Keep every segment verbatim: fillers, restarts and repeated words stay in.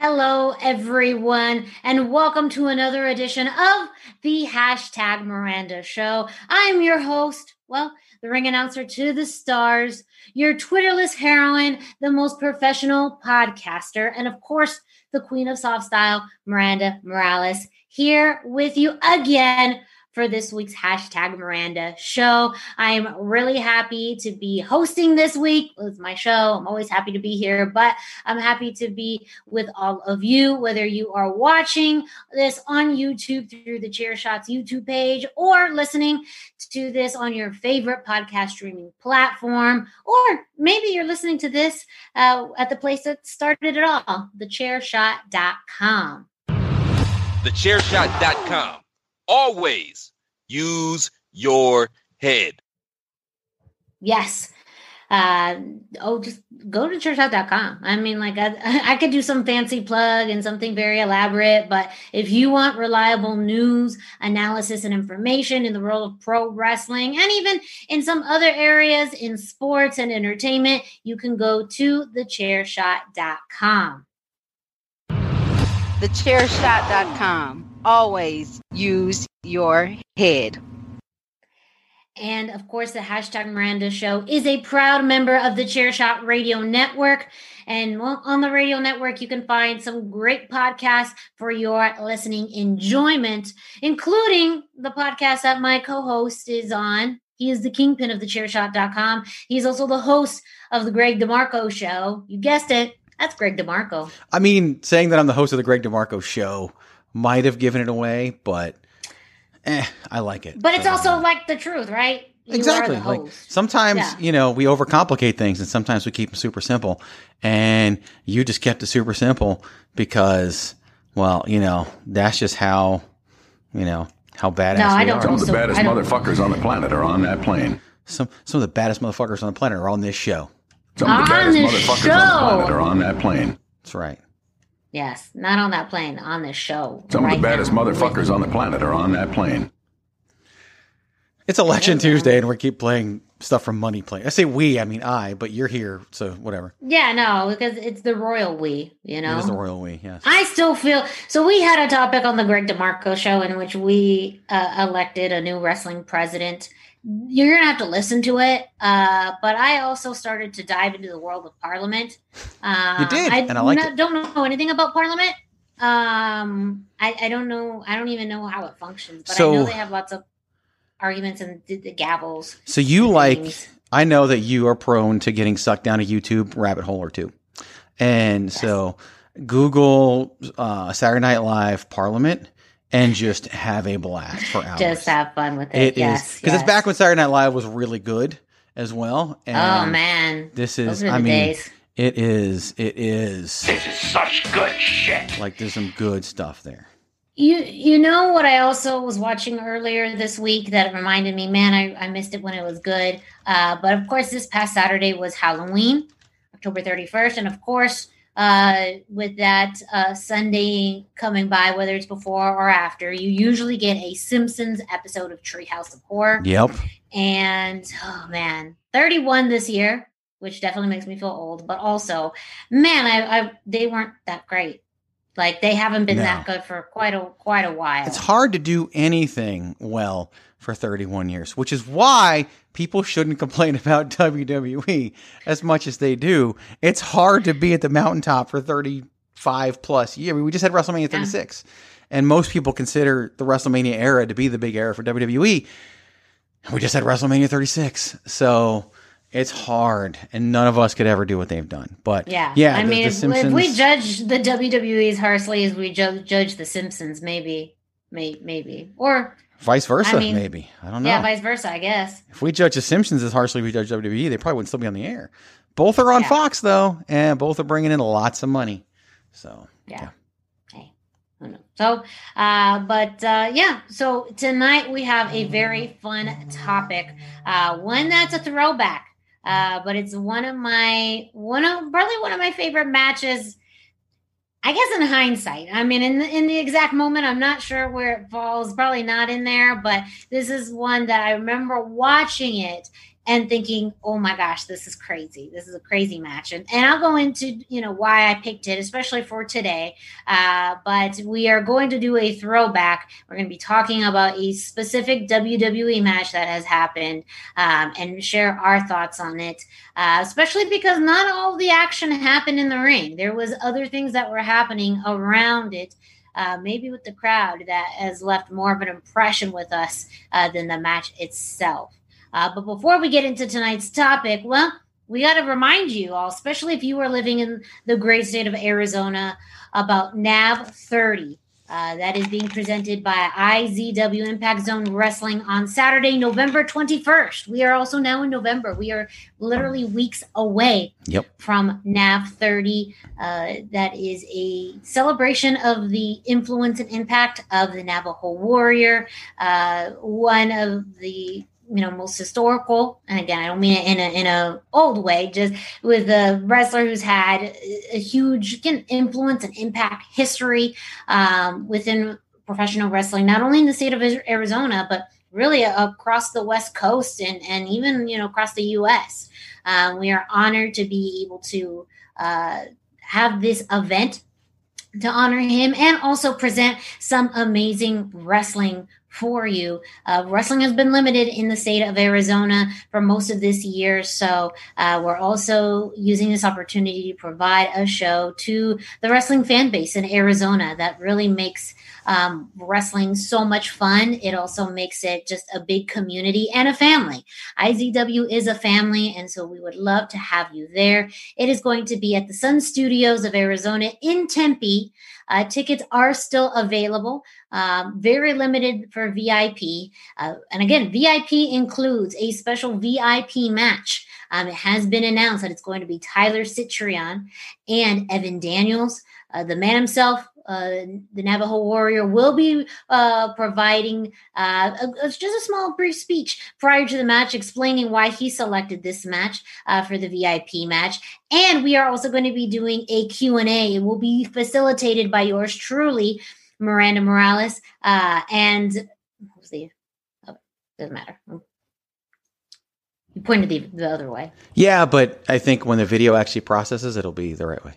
Hello, everyone, and welcome to another edition of the Hashtag Miranda Show. I'm your host, well, the ring announcer to the stars, your Twitterless heroine, the most professional podcaster, and of course, the queen of soft style, Miranda Morales, here with you again for this week's Hashtag Miranda Show. I am really happy to be hosting this week. It's my show. I'm always happy to be here, but I'm happy to be with all of you, whether you are watching this on YouTube through the Chair Shots YouTube page or listening to this on your favorite podcast streaming platform, or maybe you're listening to this uh, at the place that started it all, the chair shot dot com. the chair shot dot com. Always use your head. Yes. Uh, oh, just go to chair shot dot com. I mean, like I, I could do some fancy plug and something very elaborate, but if you want reliable news, analysis, and information in the world of pro wrestling, and even in some other areas in sports and entertainment, you can go to the chair shot dot com. the chair shot dot com. Always use your head. And of course, the Hashtag Miranda Show is a proud member of the Chairshot Radio Network. And on the radio network, you can find some great podcasts for your listening enjoyment, including the podcast that my co-host is on. He is the kingpin of the chair shot dot com. He's also the host of the Greg DeMarco Show. You guessed it. That's Greg DeMarco. I mean, saying that I'm the host of the Greg DeMarco Show might have given it away, but eh, I like it. But it's so, also uh, like the truth, right? You exactly. Like sometimes, yeah. you know, we overcomplicate things and sometimes we keep them super simple. And you just kept it super simple because, well, you know, that's just how, you know, how badass no, I don't are. Some of the baddest motherfuckers on the planet are on that plane. Some some of the baddest motherfuckers on the planet are on this show. Some of the baddest motherfuckers show. on the planet are on that plane. That's right. Yes, not on that plane, on this show. Some right of the baddest now. motherfuckers on the planet are on that plane. It's Election Tuesday, and we keep playing stuff from Money Plane. I say we, I mean I, but you're here, so whatever. Yeah, no, because it's the royal we, you know? It is the royal we, yes. I still feel... So we had a topic on the Greg DeMarco Show in which we uh, elected a new wrestling president. You're going to have to listen to it, uh, but I also started to dive into the world of Parliament. Uh, you did, I and I like no, it. don't know anything about Parliament. Um, I, I don't know. I don't even know how it functions, but so, I know they have lots of arguments and the, the gavels. So you like, things. I know that you are prone to getting sucked down a YouTube rabbit hole or two. And yes. so Google uh, Saturday Night Live Parliament and just have a blast for hours. Just have fun with it. It yes, is because yes. it's back when Saturday Night Live was really good as well. And oh man, this is Those I mean, days. it is it is. This is such good shit. Like there's some good stuff there. You you know what I also was watching earlier this week that reminded me, man, I, I missed it when it was good. Uh, but of course, this past Saturday was Halloween, October thirty-first, and of course. Uh, with that uh, Sunday coming by, whether it's before or after, you usually get a Simpsons episode of Treehouse of Horror. Yep. And, oh, man, thirty-one this year, which definitely makes me feel old. But also, man, I, I they weren't that great. Like, they haven't been no. that good for quite a, quite a while. It's hard to do anything well for thirty-one years, which is why people shouldn't complain about W W E as much as they do. It's hard to be at the mountaintop for thirty-five plus years. I mean, we just had WrestleMania thirty-six, yeah. and most people consider the WrestleMania era to be the big era for W W E. We just had WrestleMania thirty-six, so it's hard, and none of us could ever do what they've done. But yeah, yeah I the, mean, the Simpsons, if we judge the W W E as harshly as we ju- judge the Simpsons, maybe, may- maybe, or. Vice versa, I mean, maybe. I don't know. Yeah, vice versa, I guess. If we judge the Simpsons as harshly as we judge W W E, they probably wouldn't still be on the air. Both are on yeah. Fox, though, and both are bringing in lots of money. So, yeah. yeah. Hey, I don't know. So, uh, but, uh, yeah. So, tonight we have a very fun topic. Uh, one that's a throwback, uh, but it's one of my, one of, probably one of my favorite matches. I guess in hindsight, I mean, in the, in the exact moment, I'm not sure where it falls, probably not in there, but this is one that I remember watching it and thinking, oh my gosh, this is crazy. This is a crazy match. And, and I'll go into, you know, why I picked it, especially for today. Uh, but we are going to do a throwback. We're going to be talking about a specific W W E match that has happened um, and share our thoughts on it, uh, especially because not all the action happened in the ring. There was other things that were happening around it. Uh, maybe with the crowd that has left more of an impression with us uh, than the match itself. Uh, but before we get into tonight's topic, well, we got to remind you all, especially if you are living in the great state of Arizona, about N A V thirty. Uh, that is being presented by I Z W Impact Zone Wrestling on Saturday, November twenty-first. We are also now in November. We are literally weeks away yep. from N A V thirty. Uh, that is a celebration of the influence and impact of the Navajo Warrior, uh, one of the you know, most historical, and again, I don't mean it in a in a old way, just with a wrestler who's had a huge again, influence and impact history um, within professional wrestling, not only in the state of Arizona, but really across the West Coast and, and even, you know, across the U S. Um, we are honored to be able to uh, have this event to honor him and also present some amazing wrestling for you. Uh, wrestling has been limited in the state of Arizona for most of this year. So uh, we're also using this opportunity to provide a show to the wrestling fan base in Arizona that really makes um, wrestling so much fun. It also makes it just a big community and a family. I Z W is a family, and so we would love to have you there. It is going to be at the Sun Studios of Arizona in Tempe. Uh, tickets are still available, um, very limited for V I P. Uh, and again, V I P includes a special V I P match. Um, it has been announced that it's going to be Tyler Citrion and Evan Daniels. Uh, the man himself, uh, the Navajo Warrior, will be uh, providing uh, a, a, just a small brief speech prior to the match explaining why he selected this match uh, for the V I P match. And we are also going to be doing a Q and A. It will be facilitated by yours truly, Miranda Morales, uh, and who's the oh, doesn't matter. You pointed the, the other way. Yeah, but I think when the video actually processes, it'll be the right way.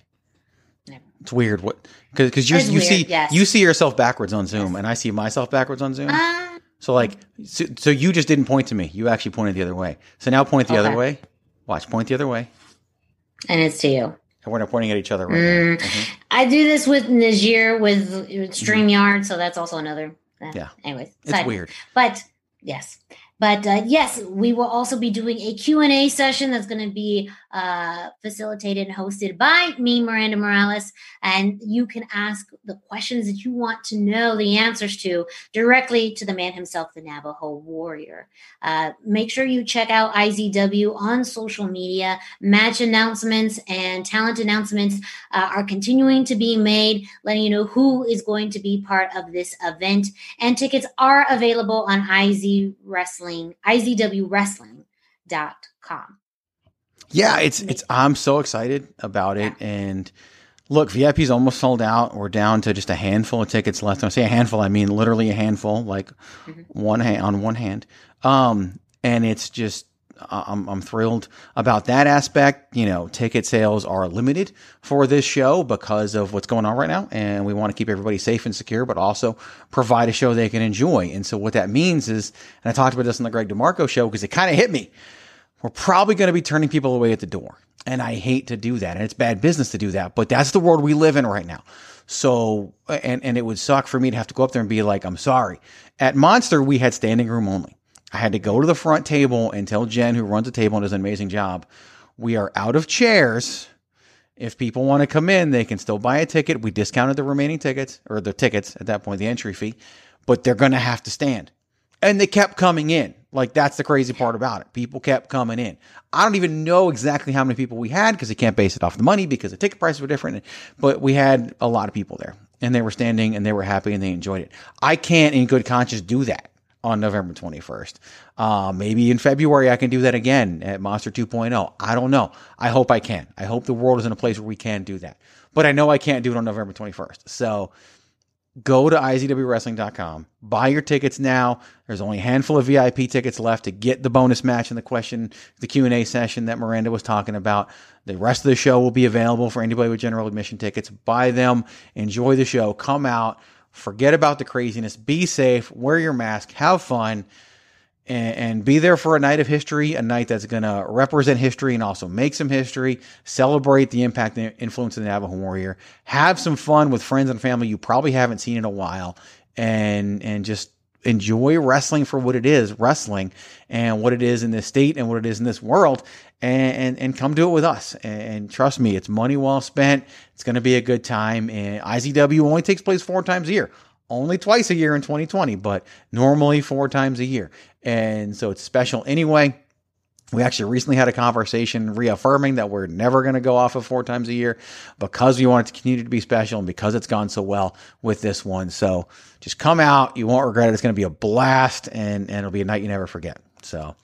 It's weird what because you, you see yes. you see yourself backwards on Zoom yes. and I see myself backwards on Zoom. Uh, so like so, so you just didn't point to me. You actually pointed the other way. So now point the okay. other way. Watch, point the other way. And it's to you. And we're not pointing at each other right mm. now. Mm-hmm. I do this with Najir with StreamYard, mm-hmm. so that's also another uh, yeah. Anyways. It's weird. But yes. But uh, yes, we will also be doing a Q and A session that's going to be uh, facilitated and hosted by me, Miranda Morales. And you can ask the questions that you want to know the answers to directly to the man himself, the Navajo Warrior. Uh, make sure you check out I Z W on social media. Match announcements and talent announcements uh, are continuing to be made, letting you know who is going to be part of this event. And tickets are available on I Z Wrestling I Z W Wrestling dot com. Yeah, it's it's I'm so excited about it. Yeah. And look, V I P's almost sold out. We're down to just a handful of tickets left. When I say a handful, I mean literally a handful, like mm-hmm. one hand on one hand. Um, and it's just I'm I'm thrilled about that aspect. You know, ticket sales are limited for this show because of what's going on right now, and we want to keep everybody safe and secure, but also provide a show they can enjoy. And so what that means is, and I talked about this on the Greg DeMarco show because it kind of hit me, we're probably going to be turning people away at the door. And I hate to do that, and it's bad business to do that, but that's the world we live in right now. So, and and it would suck for me to have to go up there and be like, I'm sorry. At Monster, we had standing room only. I had to go to the front table and tell Jen, who runs the table and does an amazing job, we are out of chairs. If people want to come in, they can still buy a ticket. We discounted the remaining tickets, or the tickets at that point, the entry fee, but they're going to have to stand. And they kept coming in. Like, that's the crazy part about it. People kept coming in. I don't even know exactly how many people we had because they can't base it off the money because the ticket prices were different. But we had a lot of people there, and they were standing, and they were happy, and they enjoyed it. I can't in good conscience do that on November twenty-first. Uh, maybe in February, I can do that again at Monster two point oh. I don't know. I hope I can. I hope the world is in a place where we can do that, but I know I can't do it on November twenty-first. So go to I Z W Wrestling dot com, buy your tickets now. There's only a handful of V I P tickets left to get the bonus match and the question, the Q and A session that Miranda was talking about. The rest of the show will be available for anybody with general admission tickets. Buy them, enjoy the show, come out, forget about the craziness, be safe, wear your mask, have fun, and, and be there for a night of history, a night that's going to represent history and also make some history, celebrate the impact and influence of the Navajo Warrior, have some fun with friends and family you probably haven't seen in a while, and and just enjoy wrestling for what it is, wrestling, and what it is in this state and what it is in this world, and and, and come do it with us. And, and trust me, it's money well spent. It's going to be a good time. And I Z W only takes place four times a year, only twice a year in twenty twenty, but normally four times a year. And so it's special anyway. We actually recently had a conversation reaffirming that we're never going to go off of four times a year because we want it to continue to be special and because it's gone so well with this one. So just come out. You won't regret it. It's going to be a blast, and, and it'll be a night you never forget. So,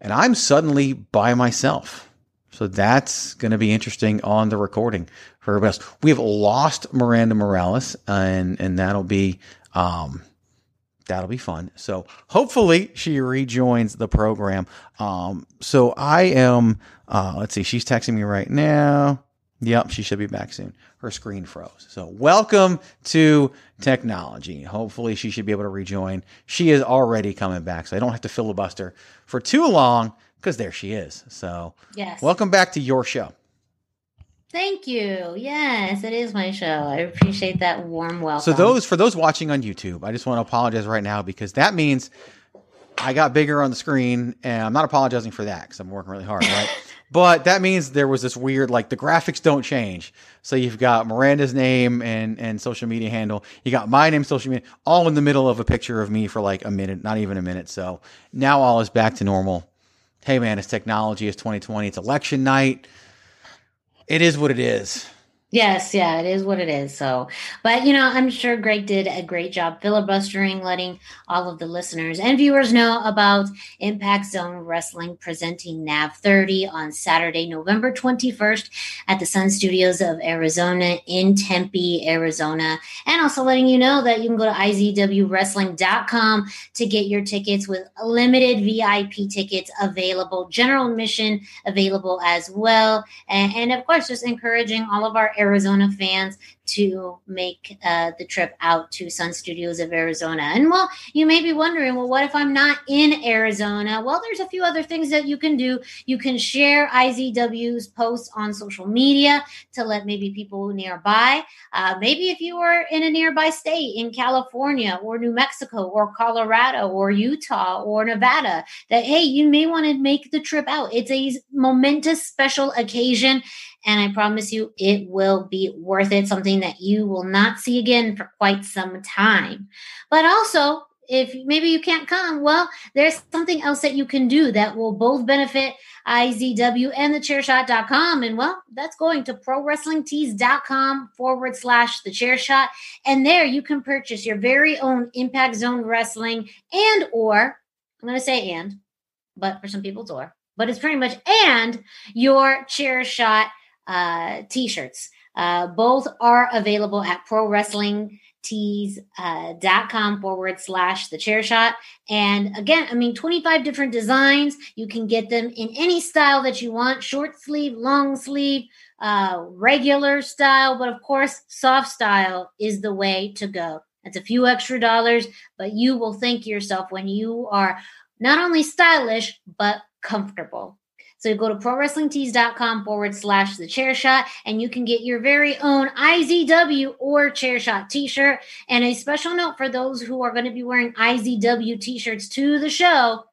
and I'm suddenly by myself. So that's going to be interesting on the recording for everybody else. We have lost Miranda Morales, and, and that'll be, um, that'll be fun. So hopefully she rejoins the program. Um, so I am, uh, let's see, she's texting me right now. Yep. She should be back soon. Her screen froze. So welcome to technology. Hopefully she should be able to rejoin. She is already coming back, so I don't have to filibuster for too long because there she is. So yes, welcome back to your show. Thank you. Yes, it is my show. I appreciate that warm welcome. So those for those watching on YouTube, I just want to apologize right now because that means I got bigger on the screen, and I'm not apologizing for that because I'm working really hard, right? But that means there was this weird, like, the graphics don't change. So you've got Miranda's name and, and social media handle. You got my name, social media, all in the middle of a picture of me for like a minute, not even a minute. So now all is back to normal. Hey man, it's technology, it's twenty twenty, it's election night. It is what it is. Yes. Yeah, it is what it is. So, but you know, I'm sure Greg did a great job filibustering, letting all of the listeners and viewers know about Impact Zone Wrestling presenting N A V thirty on Saturday, November twenty-first at the Sun Studios of Arizona in Tempe, Arizona. And also letting you know that you can go to I Z W Wrestling dot com to get your tickets with limited V I P tickets available, general admission available as well. And, and of course, just encouraging all of our Arizona fans to make uh, the trip out to Sun Studios of Arizona. And, well, you may be wondering, well, what if I'm not in Arizona? Well, there's a few other things that you can do. You can share I Z W's posts on social media to let maybe people nearby. Uh, maybe if you are in a nearby state in California or New Mexico or Colorado or Utah or Nevada, that, hey, you may want to make the trip out. It's a momentous special occasion, and I promise you it will be worth it, something that you will not see again for quite some time. But also, if maybe you can't come, well, there's something else that you can do that will both benefit I Z W and the chair shot dot com. And, well, that's going to Pro Wrestling Tees dot com forward slash the chair shot. And there you can purchase your very own Impact Zone Wrestling and or, I'm going to say and, but for some people it's or, but it's pretty much and your chair shot uh, T-shirts. Uh, both are available at Pro Wrestling Tees dot com forward slash the chair shot. And again, I mean, twenty-five different designs. You can get them in any style that you want, short sleeve, long sleeve, uh, regular style. But of course, soft style is the way to go. That's a few extra dollars, but you will thank yourself when you are not only stylish, but comfortable. So you go to Pro Wrestling Tees dot com forward slash the chair shot, and you can get your very own I Z W or chair shot T-shirt. And a special note for those who are going to be wearing I Z W T-shirts to the show,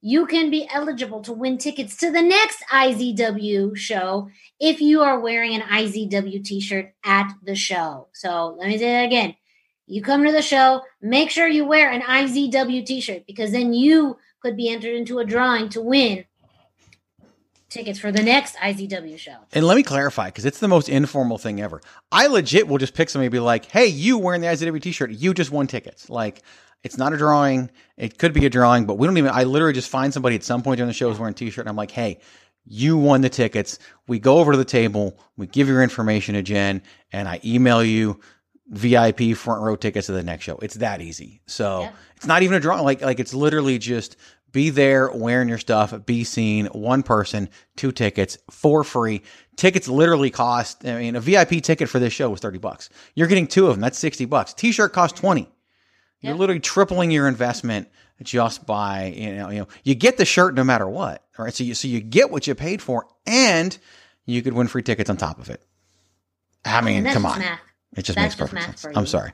you can be eligible to win tickets to the next I Z W show if you are wearing an I Z W T-shirt at the show. So let me say that again. You come to the show, make sure you wear an I Z W T-shirt, because then you could be entered into a drawing to win tickets for the next I Z W show. And let me clarify, because it's the most informal thing ever. I legit will just pick somebody and be like, hey, you wearing the I Z W T-shirt, you just won tickets. Like, it's not a drawing. It could be a drawing, but we don't even, I literally just find somebody at some point during the show who's wearing a T-shirt, and I'm like, hey, you won the tickets. We go over to the table, we give your information to Jen, and I email you V I P front row tickets to the next show. It's that easy. So yeah. It's not even a drawing. Like, like it's literally just be there wearing your stuff, be seen, one person, two tickets for free. Tickets literally cost, I mean, a V I P ticket for this show was thirty bucks. You're getting two of them. That's sixty bucks. T-shirt costs twenty. You're yeah. literally tripling your investment just by, you know, you know, you get the shirt no matter what, right? So you, so you get what you paid for, and you could win free tickets on top of it. I mean, come on. Math. It just that's makes perfect just sense. You, I'm sorry.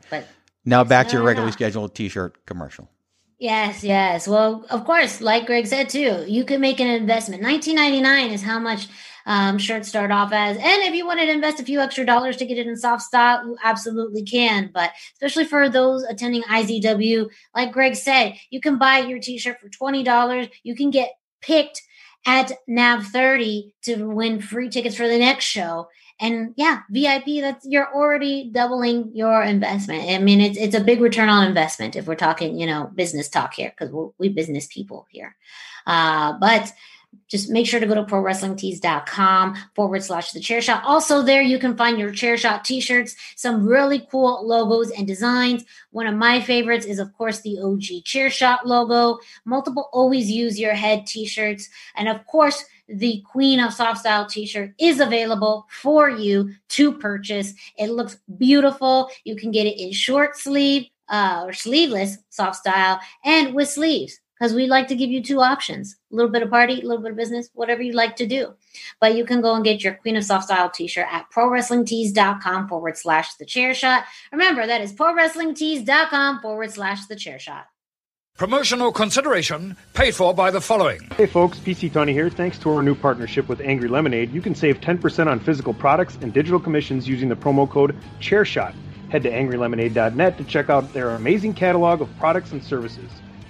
Now back to your regularly scheduled T-shirt commercial. Yes, yes. Well, of course, like Greg said too, you could make an investment. nineteen ninety-nine is how much um, shirts start off as. And if you wanted to invest a few extra dollars to get it in soft style, you absolutely can. But especially for those attending I Z W, like Greg said, you can buy your T-shirt for twenty dollars. You can get picked at N A V thirty to win free tickets for the next show. And yeah, V I P, that's, you're already doubling your investment. I mean, it's it's a big return on investment if we're talking, you know, business talk here, because we're we business people here. Uh, but just make sure to go to Pro Wrestling Tees dot com forward slash the chair shot. Also there, you can find your chair shot T-shirts, some really cool logos and designs. One of my favorites is, of course, the O G chair shot logo, multiple always use your head T-shirts. And of course, the Queen of Soft Style T-shirt is available for you to purchase. It looks beautiful. You can get it in short sleeve uh, or sleeveless soft style and with sleeves, because we like to give you two options, a little bit of party, a little bit of business, whatever you like to do. But you can go and get your Queen of Soft Style T-shirt at Pro Wrestling Tees dot com forward slash the chair shot. Remember, that is Pro Wrestling Tees dot com forward slash the chair shot. Promotional consideration paid for by the following. Hey folks, P C Tony here. Thanks to our new partnership with Angry Lemonade, you can save ten percent on physical products and digital commissions using the promo code CHAIRSHOT. Head to Angry Lemonade dot net to check out their amazing catalog of products and services.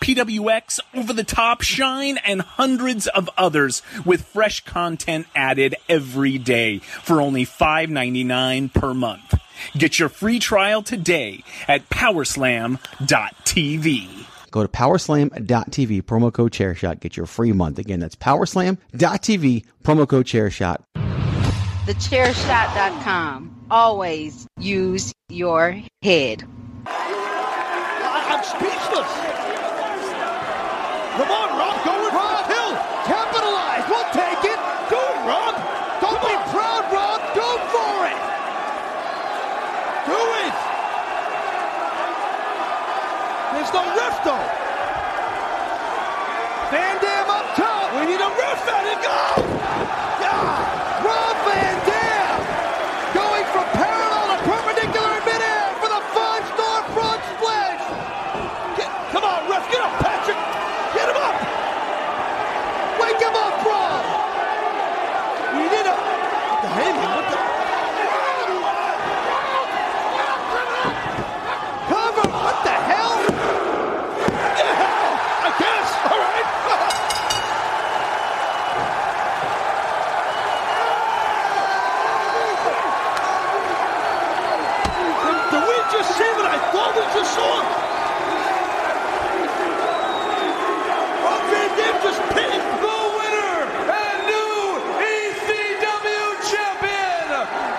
P W X, Over the Top, Shine, and hundreds of others with fresh content added every day for only five dollars and ninety-nine cents per month. Get your free trial today at powerslam dot t v. Go to powerslam dot t v, promo code ChairShot. Get your free month. Again, that's powerslam dot t v, promo code ChairShot. the chair shot dot com. Always use your head. I'm speechless. Come on, Rob. Go with Rob Hill. Capitalize. We'll take it. Do it, Rob. Don't be proud, Rob. Go for it. Do it. There's no ref, though. Van Dam up top. We need a ref at it. Go. Yeah. Rob Van Dam going from parallel to perpendicular in midair for the five-star front splash. Get, come on, ref. Get up, Patrick. Get him up. Wake him up, Rob. We need a... What the hell? What the... Cover. What the hell? Yeah, I guess. All right. Just see what I thought we just saw. Rob Van Dam just pinned the winner and new E C W champion,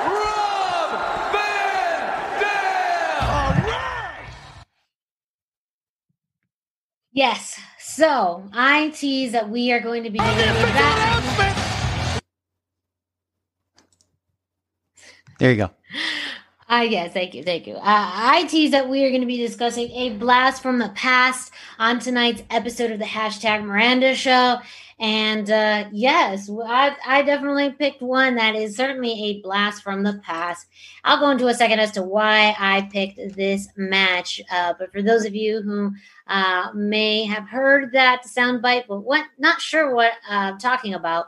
Rob Van Dam. All right. Yes. So I tease that we are going to be doing that. There you go. Uh, yes, thank you, thank you. Uh, I tease that we are going to be discussing a blast from the past on tonight's episode of the Hashtag Miranda Show. And uh, yes, I, I definitely picked one that is certainly a blast from the past. I'll go into a second as to why I picked this match. Uh, but for those of you who uh, may have heard that soundbite, but what, not sure what uh, I'm talking about,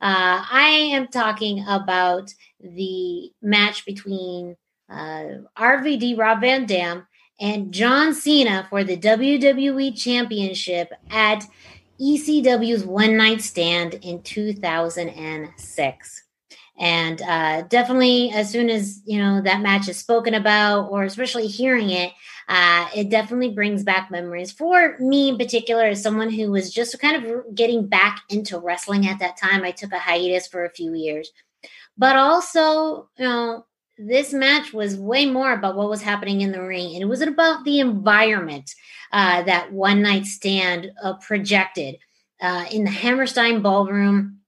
uh, I am talking about the match between Uh, R V D, Rob Van Dam, and John Cena for the W W E Championship at E C W's One Night Stand in two thousand six. And uh, definitely as soon as, you know, that match is spoken about, or especially hearing it, uh, it definitely brings back memories for me in particular as someone who was just kind of getting back into wrestling at that time. I took a hiatus for a few years, but also, you know, this match was way more about what was happening in the ring, and it was about the environment uh, that One Night Stand uh, projected uh, in the Hammerstein Ballroom.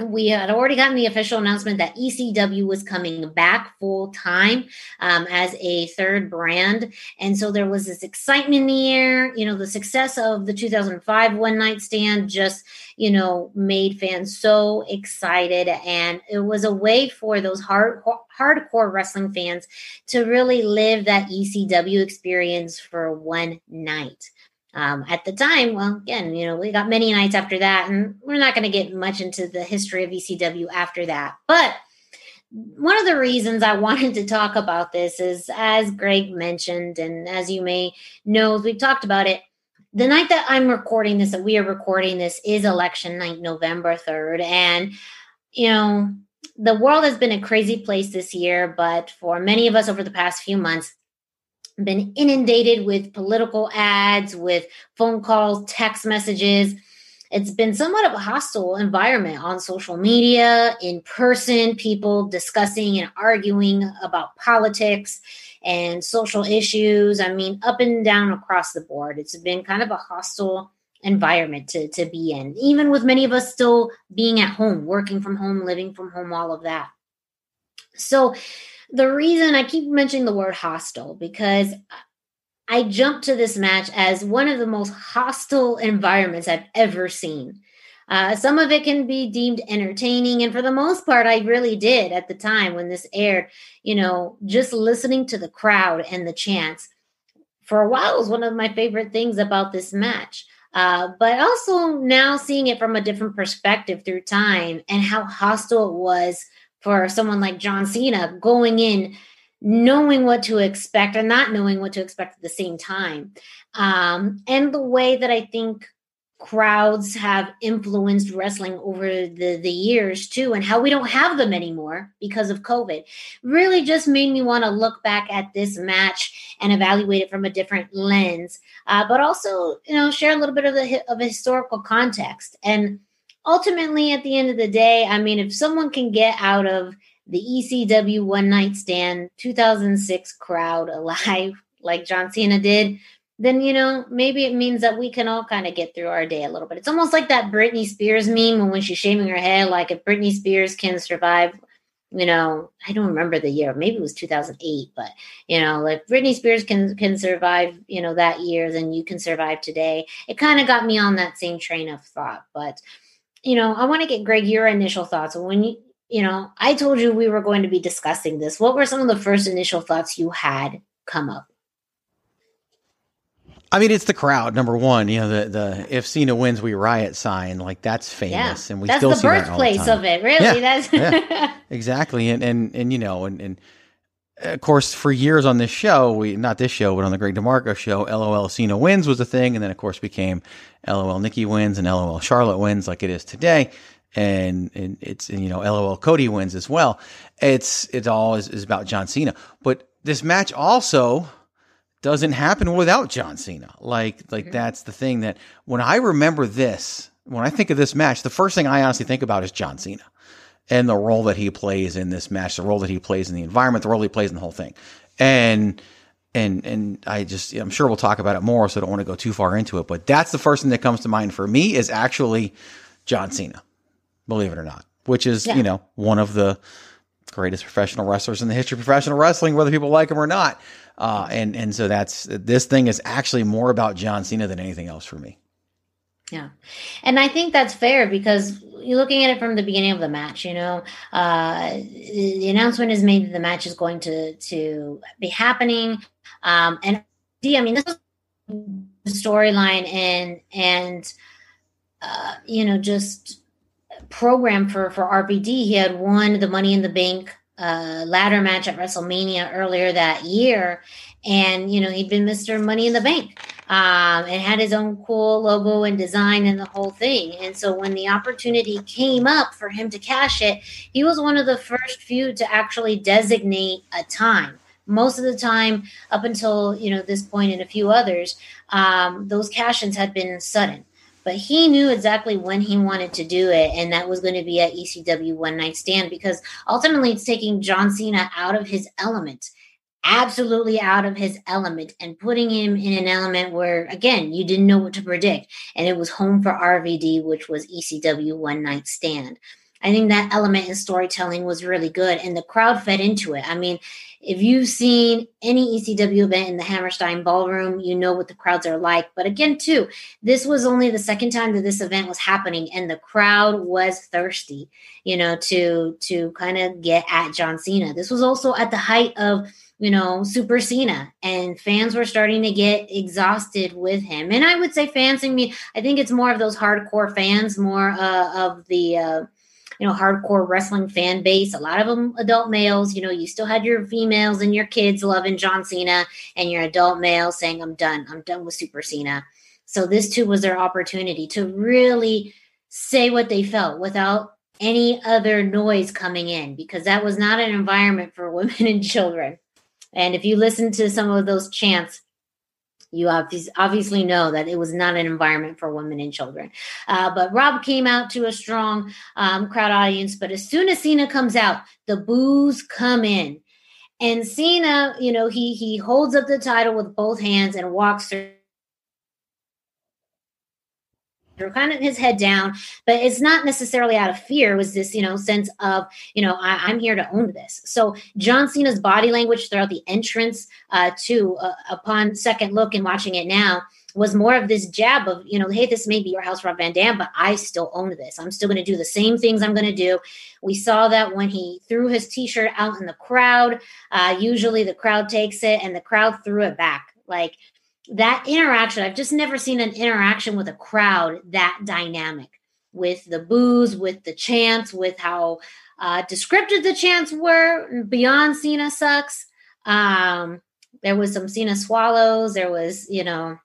We had already gotten the official announcement that E C W was coming back full time um, as a third brand. And so there was this excitement in the air. You know, the success of the two thousand five One Night Stand just, you know, made fans so excited. And it was a way for those hard, hardcore wrestling fans to really live that E C W experience for one night. Um, at the time, well, again, you know, we got many nights after that, and we're not going to get much into the history of E C W after that. But one of the reasons I wanted to talk about this is, as Greg mentioned, and as you may know, we've talked about it, the night that I'm recording this, that we are recording this, is election night, November third. And, you know, the world has been a crazy place this year, but for many of us over the past few months, been inundated with political ads, with phone calls, text messages. It's been somewhat of a hostile environment on social media, in person, people discussing and arguing about politics and social issues. I mean, up and down across the board. It's been kind of a hostile environment to, to be in, even with many of us still being at home, working from home, living from home, all of that. So the reason I keep mentioning the word hostile, because I jumped to this match as one of the most hostile environments I've ever seen. Uh, some of it can be deemed entertaining. And for the most part, I really did at the time when this aired, you know, just listening to the crowd and the chants. For a while, it was one of my favorite things about this match. Uh, but also now seeing it from a different perspective through time and how hostile it was for someone like John Cena going in knowing what to expect and not knowing what to expect at the same time. Um, and the way that I think crowds have influenced wrestling over the, the years too, and how we don't have them anymore because of COVID, really just made me want to look back at this match and evaluate it from a different lens, uh, but also, you know, share a little bit of the of historical context. And ultimately, at the end of the day, I mean, if someone can get out of the E C W One Night Stand two thousand six crowd alive, like John Cena did, then, you know, maybe it means that we can all kind of get through our day a little bit. It's almost like that Britney Spears meme when she's shaving her head, like if Britney Spears can survive, you know, I don't remember the year, maybe it was two thousand eight, but, you know, like Britney Spears can, can survive, you know, that year, then you can survive today. It kind of got me on that same train of thought. But, you know, I want to get, Greg, your initial thoughts. When you, you know, I told you we were going to be discussing this, what were some of the first initial thoughts you had come up? I mean, it's the crowd, number one. You know, the, the if Cena wins, we riot sign, like that's famous, yeah, and we that's still see that all the time. That's the birthplace of it, really. Yeah, that's yeah, exactly, and and and you know, and and of course, for years on this show, we not this show, but on the Greg DeMarco show, L O L Cena wins was a thing, and then of course became L O L Nikki wins and L O L Charlotte wins, like it is today, and and it's and, you know, L O L Cody wins as well. It's it's all is, is about John Cena, but this match also doesn't happen without John Cena. Like, like mm-hmm. that's the thing that when I remember this, when I think of this match, the first thing I honestly think about is John Cena and the role that he plays in this match, the role that he plays in the environment, the role he plays in the whole thing. And, and, and I just, I'm sure we'll talk about it more, so I don't want to go too far into it, but that's the first thing that comes to mind for me is actually John Cena, believe it or not, which is, yeah. you know, one of the greatest professional wrestlers in the history of professional wrestling, whether people like him or not. Uh, and, and so that's, this thing is actually more about John Cena than anything else for me. Yeah. And I think that's fair because you're looking at it from the beginning of the match, you know, uh, the announcement is made that the match is going to, to be happening. Um, and I mean, this is the storyline and, and, uh, you know, just program for, for R B D. He had won the Money in the Bank Uh, ladder match at WrestleMania earlier that year. And, you know, he'd been Mister Money in the Bank um, and had his own cool logo and design and the whole thing. And so when the opportunity came up for him to cash it, he was one of the first few to actually designate a time. Most of the time up until, you know, this point and a few others, um, those cash-ins had been sudden. But he knew exactly when he wanted to do it, and that was going to be at E C W One Night Stand, because ultimately it's taking John Cena out of his element, absolutely out of his element, and putting him in an element where, again, you didn't know what to predict. And it was home for R V D, which was E C W One Night Stand. I think that element in storytelling was really good, and the crowd fed into it. I mean, if you've seen any E C W event in the Hammerstein Ballroom, you know what the crowds are like. But again, too, this was only the second time that this event was happening, and the crowd was thirsty, you know, to to kind of get at John Cena. This was also at the height of, you know, Super Cena, and fans were starting to get exhausted with him. And I would say fans, I mean, I think it's more of those hardcore fans, more uh, of the uh, – you know, hardcore wrestling fan base, a lot of them adult males. You know, you still had your females and your kids loving John Cena, and your adult males saying, I'm done. I'm done with Super Cena. So this too was their opportunity to really say what they felt without any other noise coming in, because that was not an environment for women and children. And if you listen to some of those chants, you obviously know that it was not an environment for women and children. Uh, but Rob came out to a strong um, crowd audience. But as soon as Cena comes out, the boos come in. And Cena, you know, he he holds up the title with both hands and walks through kind of his head down. But it's not necessarily out of fear. It was this, you know, sense of, you know, I, I'm here to own this. So John Cena's body language throughout the entrance uh, to uh, upon second look and watching it now was more of this jab of, you know, hey, this may be your house, Rob Van Dam, but I still own this. I'm still going to do the same things I'm going to do. We saw that when he threw his T-shirt out in the crowd. Uh, usually the crowd takes it, and the crowd threw it back. Like, that interaction, I've just never seen an interaction with a crowd that dynamic, with the boos, with the chants, with how uh, descriptive the chants were, beyond Cena sucks, Um, there was some Cena swallows. There was, you know,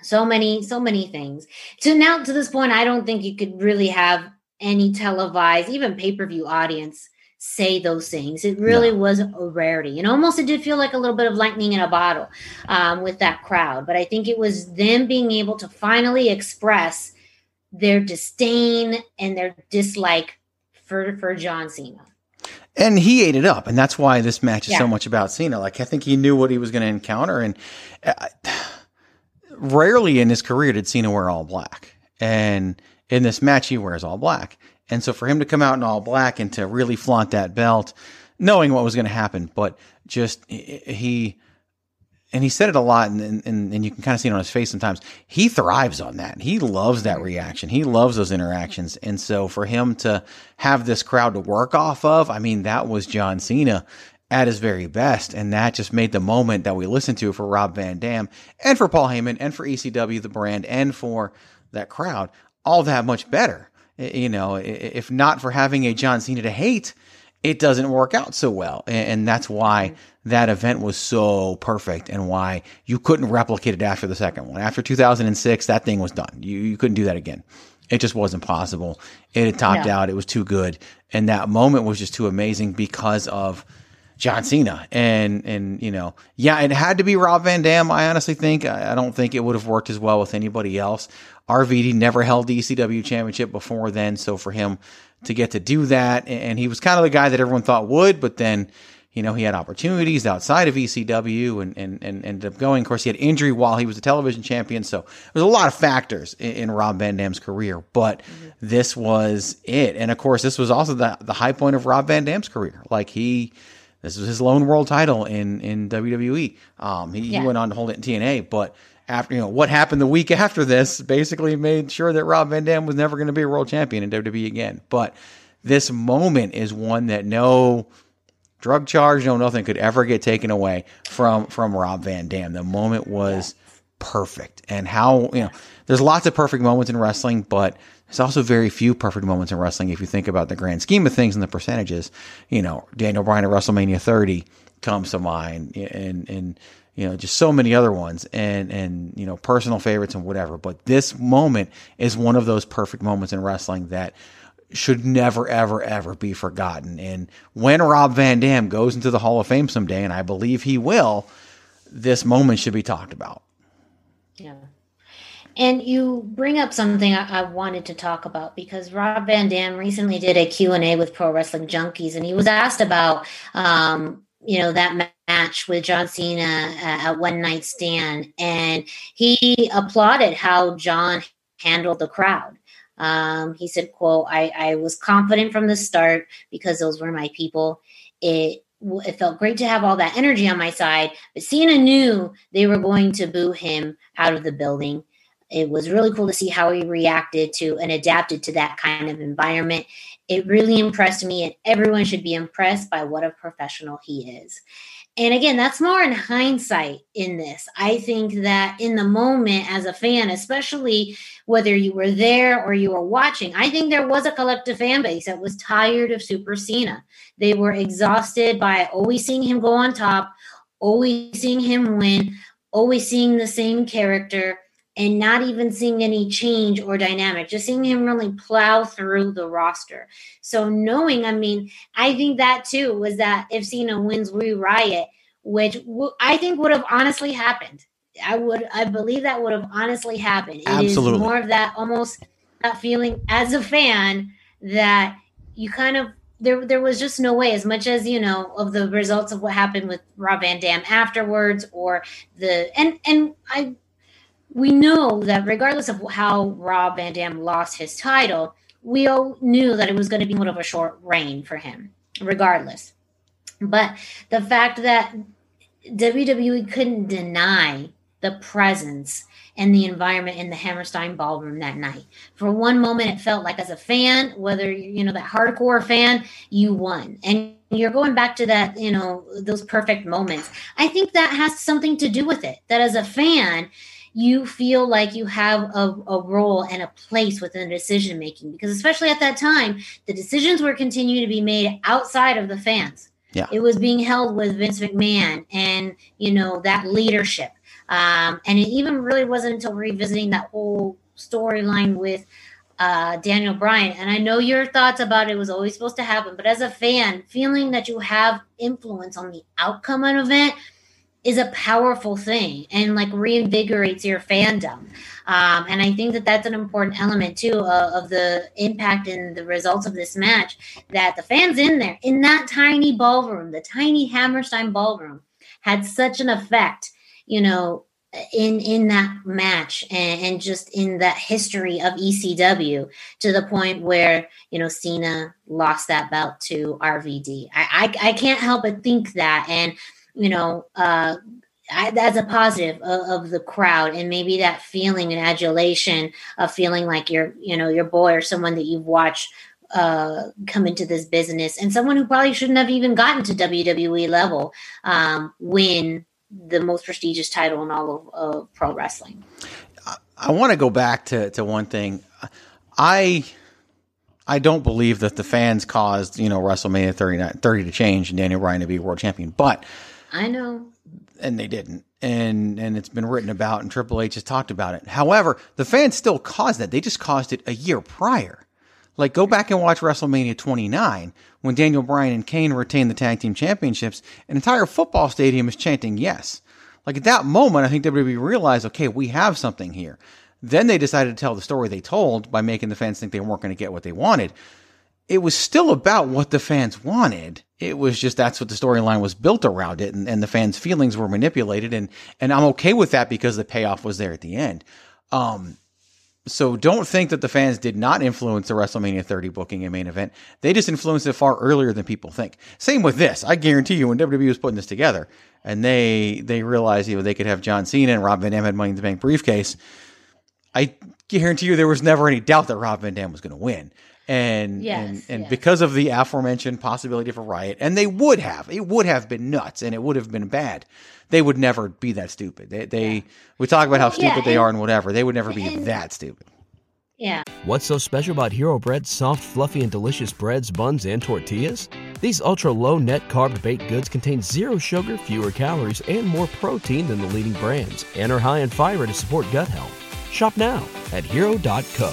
so many, so many things. So now to this point, I don't think you could really have any televised, even pay-per-view audience say those things. It really no. was a rarity. And almost it did feel like a little bit of lightning in a bottle um, with that crowd. But I think it was them being able to finally express their disdain and their dislike for, for John Cena. And he ate it up, and that's why this match is yeah. so much about Cena. Like, I think he knew what he was going to encounter, and I, rarely in his career did Cena wear all black. And in this match, he wears all black. And so for him to come out in all black and to really flaunt that belt, knowing what was going to happen, but just he – and he said it a lot, and, and, and you can kind of see it on his face sometimes. He thrives on that. He loves that reaction. He loves those interactions. And so for him to have this crowd to work off of, I mean, that was John Cena at his very best. And that just made the moment that we listened to for Rob Van Dam and for Paul Heyman and for E C W, the brand, and for that crowd, all that much better. You know, if not for having a John Cena to hate, it doesn't work out so well. And that's why that event was so perfect and why you couldn't replicate it after the second one. After two thousand six, that thing was done. You you couldn't do that again. It just wasn't possible. It had topped yeah. out. It was too good. And that moment was just too amazing because of John Cena. And, and you know, yeah, it had to be Rob Van Dam, I honestly think. I, I don't think it would have worked as well with anybody else. R V D never held the E C W championship before then, so for him to get to do that, and he was kind of the guy that everyone thought would, but then, you know, he had opportunities outside of E C W and, and, and ended up going. Of course, he had injury while he was a television champion, so there's a lot of factors in, in Rob Van Dam's career, but mm-hmm. this was it. And, of course, this was also the, the high point of Rob Van Dam's career. Like, he... This was his lone world title in, in W W E. Um, he, yeah. he went on to hold it in T N A, but after, you know, what happened the week after this basically made sure that Rob Van Dam was never going to be a world champion in W W E again. But this moment is one that no drug charge, no nothing could ever get taken away from, from Rob Van Dam. The moment was yeah. perfect. And how, you know, there's lots of perfect moments in wrestling, but there's also very few perfect moments in wrestling if you think about the grand scheme of things and the percentages. You know, Daniel Bryan at WrestleMania thirty comes to mind, and, and you know, just so many other ones, and, and you know, personal favorites and whatever. But this moment is one of those perfect moments in wrestling that should never, ever, ever be forgotten. And when Rob Van Dam goes into the Hall of Fame someday, and I believe he will, this moment should be talked about. Yeah. And you bring up something I, I wanted to talk about, because Rob Van Dam recently did a Q and A with Pro Wrestling Junkies, and he was asked about, um, you know, that match with John Cena at One Night Stand, and he applauded how John handled the crowd. Um, he said, quote, I, I was confident from the start because those were my people. It It felt great to have all that energy on my side, but Cena knew they were going to boo him out of the building. It was really cool to see how he reacted to and adapted to that kind of environment. It really impressed me, and everyone should be impressed by what a professional he is. And again, that's more in hindsight in this. I think that in the moment as a fan, especially whether you were there or you were watching, I think there was a collective fan base that was tired of Super Cena. They were exhausted by always seeing him go on top, always seeing him win, always seeing the same character, and not even seeing any change or dynamic, just seeing him really plow through the roster. So knowing, I mean, I think that too was that if Cena wins, we riot, which w- I think would have honestly happened. I would, I believe that would have honestly happened. It Absolutely. Is more of that, almost that feeling as a fan that you kind of, there, there was just no way, as much as, you know, of the results of what happened with Rob Van Dam afterwards, or the, and, and I, we know that regardless of how Rob Van Dam lost his title, we all knew that it was going to be one of a short reign for him, regardless. But the fact that W W E couldn't deny the presence and the environment in the Hammerstein Ballroom that night. For one moment, it felt like as a fan, whether, you know, that hardcore fan, you won. And you're going back to that, you know, those perfect moments. I think that has something to do with it, that as a fan, you feel like you have a, a role and a place within decision making, because especially at that time, the decisions were continuing to be made outside of the fans. Yeah. It was being held with Vince McMahon and, you know, that leadership. Um, and it even really wasn't until revisiting that whole storyline with uh, Daniel Bryan. And I know your thoughts about it was always supposed to happen. But as a fan, feeling that you have influence on the outcome of an event is a powerful thing and like reinvigorates your fandom. Um, and I think that that's an important element too of, of the impact and the results of this match, that the fans in there, in that tiny ballroom, the tiny Hammerstein Ballroom, had such an effect, you know, in, in that match and, and just in that history of E C W, to the point where, you know, Cena lost that belt to R V D. I, I, I can't help but think that. And, you know, uh, I, that's a positive of, of the crowd, and maybe that feeling and adulation of feeling like you're, you know, your boy or someone that you've watched uh, come into this business, and someone who probably shouldn't have even gotten to W W E level um, win the most prestigious title in all of uh, pro wrestling. I, I want to go back to, to one thing. I I don't believe that the fans caused, you know, WrestleMania thirty to change and Daniel Bryan to be world champion, but I know. And they didn't. And and it's been written about, and Triple H has talked about it. However, the fans still caused that. They just caused it a year prior. Like, go back and watch WrestleMania twenty-nine when Daniel Bryan and Kane retained the tag team championships. An entire football stadium is chanting yes. Like, at that moment, I think W W E realized, okay, we have something here. Then they decided to tell the story they told by making the fans think they weren't going to get what they wanted. It was still about what the fans wanted. It was just, that's what the storyline was built around it. And, and the fans' feelings were manipulated. And, and I'm okay with that because the payoff was there at the end. Um, so don't think that the fans did not influence the WrestleMania thirty booking and main event. They just influenced it far earlier than people think. Same with this. I guarantee you when W W E was putting this together and they, they realized, you know, they could have John Cena and Rob Van Dam had Money in the Bank briefcase. I guarantee you there was never any doubt that Rob Van Dam was going to win. And, yes, and and yes. because of the aforementioned possibility of a riot, and they would have, it would have been nuts, and it would have been bad. They would never be that stupid. They, they yeah. we talk about how stupid yeah, and, they are and whatever. They would never be and, that stupid. Yeah. What's so special about Hero Bread's soft, fluffy, and delicious breads, buns, and tortillas? These ultra low net carb baked goods contain zero sugar, fewer calories, and more protein than the leading brands, and are high in fiber to support gut health. Shop now at hero dot co.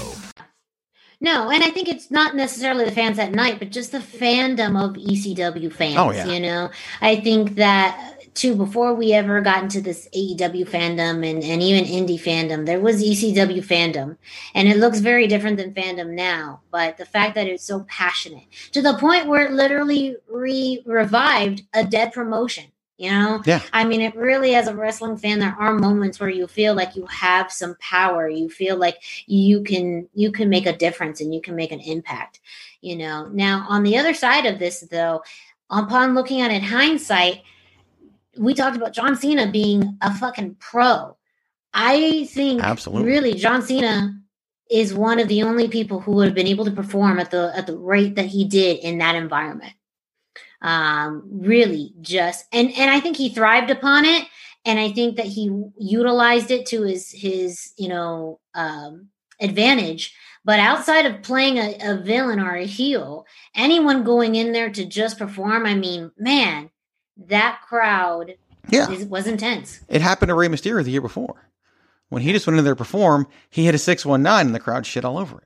No, and I think it's not necessarily the fans at night, but just the fandom of E C W fans, oh, yeah. you know. I think that, too, before we ever got into this A E W fandom and, and even indie fandom, there was E C W fandom. And it looks very different than fandom now, but the fact that it's so passionate, to the point where it literally re- revived a dead promotion. You know, yeah. I mean, it really, as a wrestling fan, there are moments where you feel like you have some power. You feel like you can you can make a difference and you can make an impact, you know. Now, on the other side of this, though, upon looking at it in hindsight, we talked about John Cena being a fucking pro. I think Absolutely. really John Cena is one of the only people who would have been able to perform at the at the rate that he did in that environment. Um, really just, and, and I think he thrived upon it. And I think that he utilized it to his, his, you know, um, advantage, but outside of playing a, a villain or a heel, anyone going in there to just perform, I mean, man, that crowd yeah. is, was intense. It happened to Rey Mysterio the year before when he just went in there to perform. He hit a six one nine and the crowd shit all over it.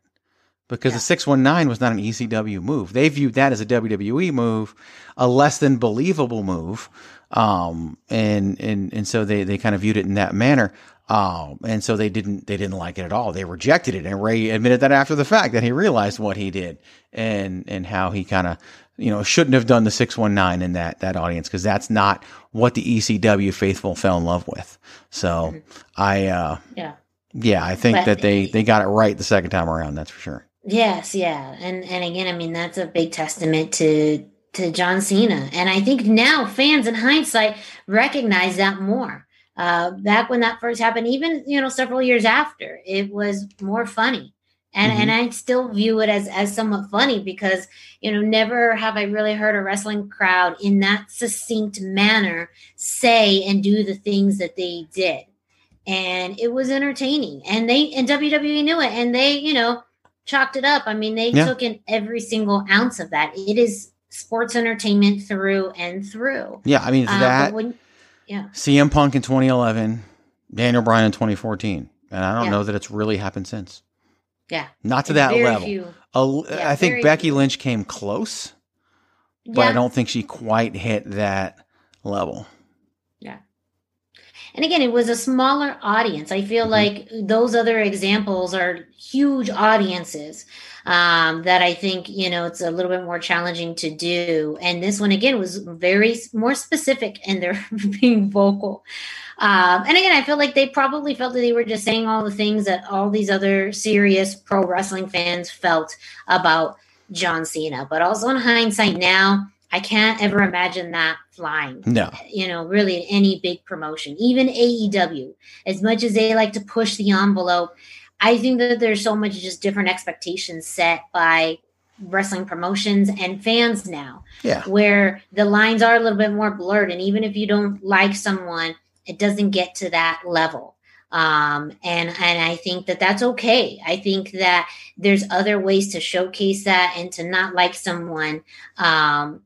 Because yeah. the six one nine was not an E C W move. They viewed that as a W W E move, a less than believable move. Um, and, and, and so they, they kind of viewed it in that manner. Um, and so they didn't, they didn't like it at all. They rejected it. And Ray admitted that after the fact, that he realized what he did and, and how he kind of, you know, shouldn't have done the six one nine in that, that audience. Cause that's not what the E C W faithful fell in love with. So mm-hmm. I, uh, yeah, yeah, I think but, that they, they got it right the second time around. That's for sure. Yes, yeah. And and again, I mean, that's a big testament to to John Cena. And I think now fans in hindsight recognize that more. Uh, back when that first happened, even, you know, several years after, it was more funny. And mm-hmm. and I still view it as, as somewhat funny because, you know, never have I really heard a wrestling crowd in that succinct manner say and do the things that they did. And it was entertaining. And they and W W E knew it. And they, you know, chalked it up. I mean, they yeah. took in every single ounce of that. It is sports entertainment through and through. Yeah, I mean, that, uh, when, yeah. C M Punk in twenty eleven, Daniel Bryan in twenty fourteen. And I don't yeah. know that it's really happened since. Yeah. Not to it's that level. Few, A, yeah, I think Becky few. Lynch came close, but yeah. I don't think she quite hit that level. Yeah. And again, it was a smaller audience. I feel mm-hmm. like those other examples are huge audiences um, that I think, you know, it's a little bit more challenging to do. And this one, again, was very more specific and they're being vocal. Um, and again, I feel like they probably felt that they were just saying all the things that all these other serious pro wrestling fans felt about John Cena. But also in hindsight now, I can't ever imagine that flying. No. You know, really any big promotion, even A E W, as much as they like to push the envelope. I think that there's so much just different expectations set by wrestling promotions and fans now, yeah. where the lines are a little bit more blurred. And even if you don't like someone, it doesn't get to that level. Um, and, and I think that that's okay. I think that there's other ways to showcase that and to not like someone, um,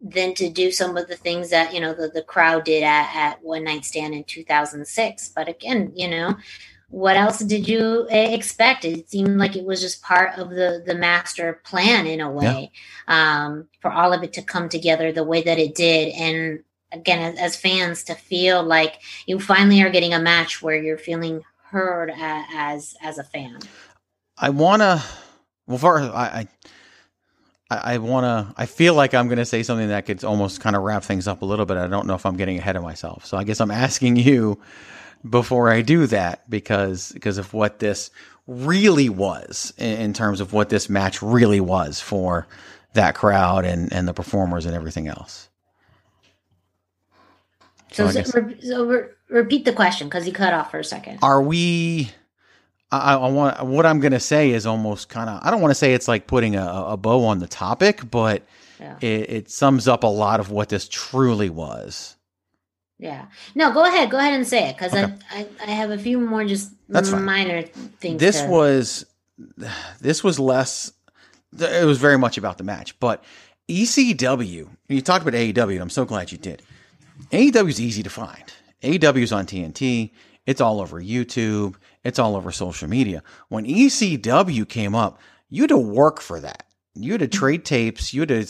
than to do some of the things that, you know, the, the crowd did at, at One Night Stand in two thousand six. But again, you know, what else did you expect? It seemed like it was just part of the, the master plan in a way, yeah. um, for all of it to come together the way that it did. And again, as, as fans to feel like you finally are getting a match where you're feeling heard as, as a fan. I want to, well, first I, I I want to, I feel like I'm going to say something that could almost kind of wrap things up a little bit. I don't know if I'm getting ahead of myself. So I guess I'm asking you before I do that, because, because of what this really was in, in terms of what this match really was for that crowd and, and the performers and everything else. So, so, so, re- so re- repeat the question because you cut off for a second. Are we... I, I want what I'm going to say is almost kind of, I don't want to say it's like putting a, a bow on the topic, but yeah. it, it sums up a lot of what this truly was. Yeah. No, go ahead. Go ahead and say it. Cause okay. I, I, I have a few more just That's minor fine. things. This to... was, this was less, it was very much about the match, but E C W, you talked about A E W and I'm so glad you did. A E W is easy to find. A E W is on T N T. It's all over YouTube. It's all over social media. When E C W came up, you had to work for that. You had to trade tapes. You had to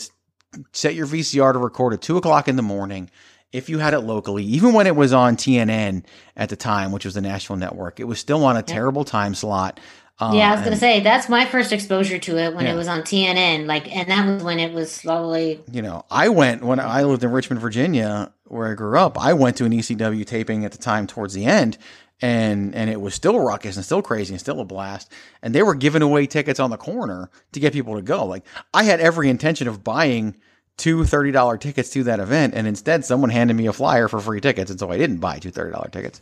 set your V C R to record at two o'clock in the morning. If you had it locally, even when it was on T N N at the time, which was the national network, it was still on a terrible time slot. Um, yeah, I was going to say, that's my first exposure to it when yeah. it was on T N N. Like, and that was when it was slowly. You know, I went, when I lived in Richmond, Virginia, where I grew up, I went to an E C W taping at the time towards the end. And and it was still ruckus and still crazy and still a blast. And they were giving away tickets on the corner to get people to go. Like, I had every intention of buying two thirty dollars tickets to that event. And instead, someone handed me a flyer for free tickets. And so I didn't buy two thirty dollars tickets.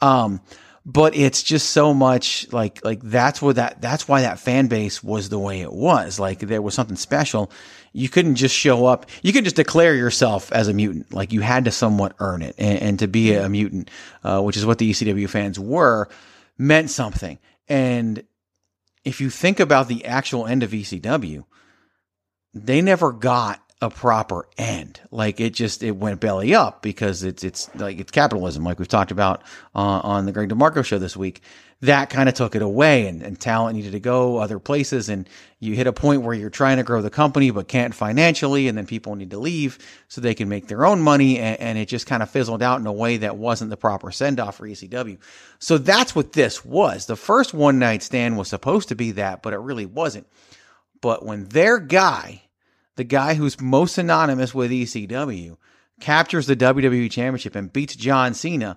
Um, but it's just so much like, like that's what that, that's why that fan base was the way it was. Like, there was something special. You couldn't just show up. You could just declare yourself as a mutant. Like, you had to somewhat earn it, and, and to be a mutant, uh, which is what the E C W fans were, meant something. And if you think about the actual end of E C W, they never got a proper end. Like, it just, it went belly up because it's, it's like, it's capitalism. Like we've talked about uh, on the Greg DeMarco show this week, that kind of took it away, and, and talent needed to go other places. And you hit a point where you're trying to grow the company, but can't financially. And then people need to leave so they can make their own money. And, and it just kind of fizzled out in a way that wasn't the proper send off for E C W. So that's what this was. The first One Night Stand was supposed to be that, but it really wasn't. But when their guy, the guy who's most synonymous with E C W, captures the W W E Championship and beats John Cena,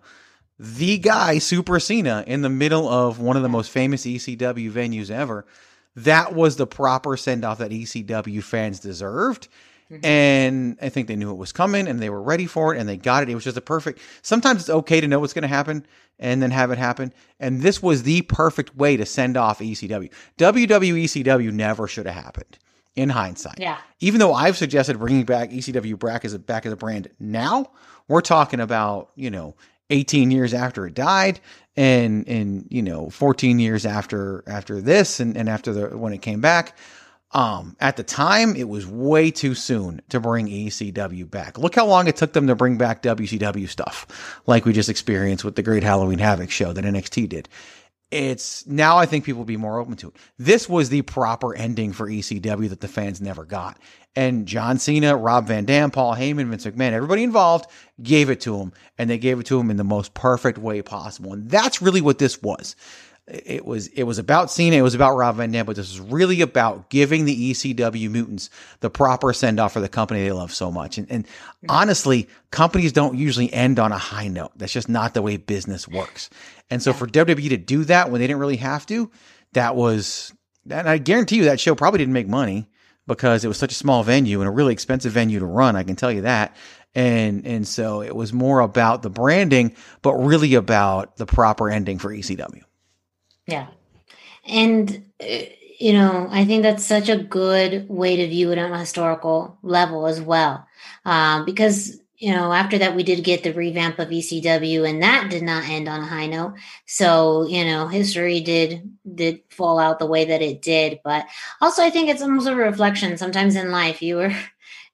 the guy, Super Cena, in the middle of one of the most famous E C W venues ever. That was the proper send-off that E C W fans deserved. Mm-hmm. And I think they knew it was coming, and they were ready for it, and they got it. It was just a perfect... Sometimes it's okay to know what's going to happen and then have it happen. And this was the perfect way to send off E C W. W W E C W never should have happened. In hindsight, yeah. Even though I've suggested bringing back E C W back as a back as a brand, now we're talking about, you know, eighteen years after it died, and and you know, fourteen years after after this, and, and after the when it came back, Um, at the time, it was way too soon to bring E C W back. Look how long it took them to bring back W C W stuff, like we just experienced with the Great Halloween Havoc show that N X T did. It's now I think people will be more open to it. This was the proper ending for E C W that the fans never got. And John Cena, Rob Van Dam, Paul Heyman, Vince McMahon, everybody involved gave it to him, and they gave it to him in the most perfect way possible. And that's really what this was. It was it was about Cena, it was about Rob Van Dam, but this was really about giving the E C W mutants the proper send-off for the company they love so much. And, and honestly, companies don't usually end on a high note. That's just not the way business works. And so for W W E to do that when they didn't really have to, that was – and I guarantee you that show probably didn't make money because it was such a small venue and a really expensive venue to run, I can tell you that. And and so it was more about the branding, but really about the proper ending for E C W. Yeah. And, you know, I think that's such a good way to view it on a historical level as well. Um, because, you know, after that, we did get the revamp of E C W and that did not end on a high note. So, you know, history did did fall out the way that it did. But also, I think it's almost a reflection. Sometimes in life, you were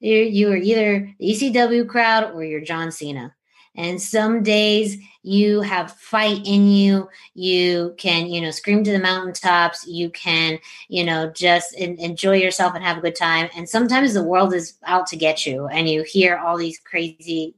you, you were either the E C W crowd or you're John Cena. And some days you have fight in you, you can, you know, scream to the mountaintops, you can, you know, just in, enjoy yourself and have a good time. And sometimes the world is out to get you and you hear all these crazy,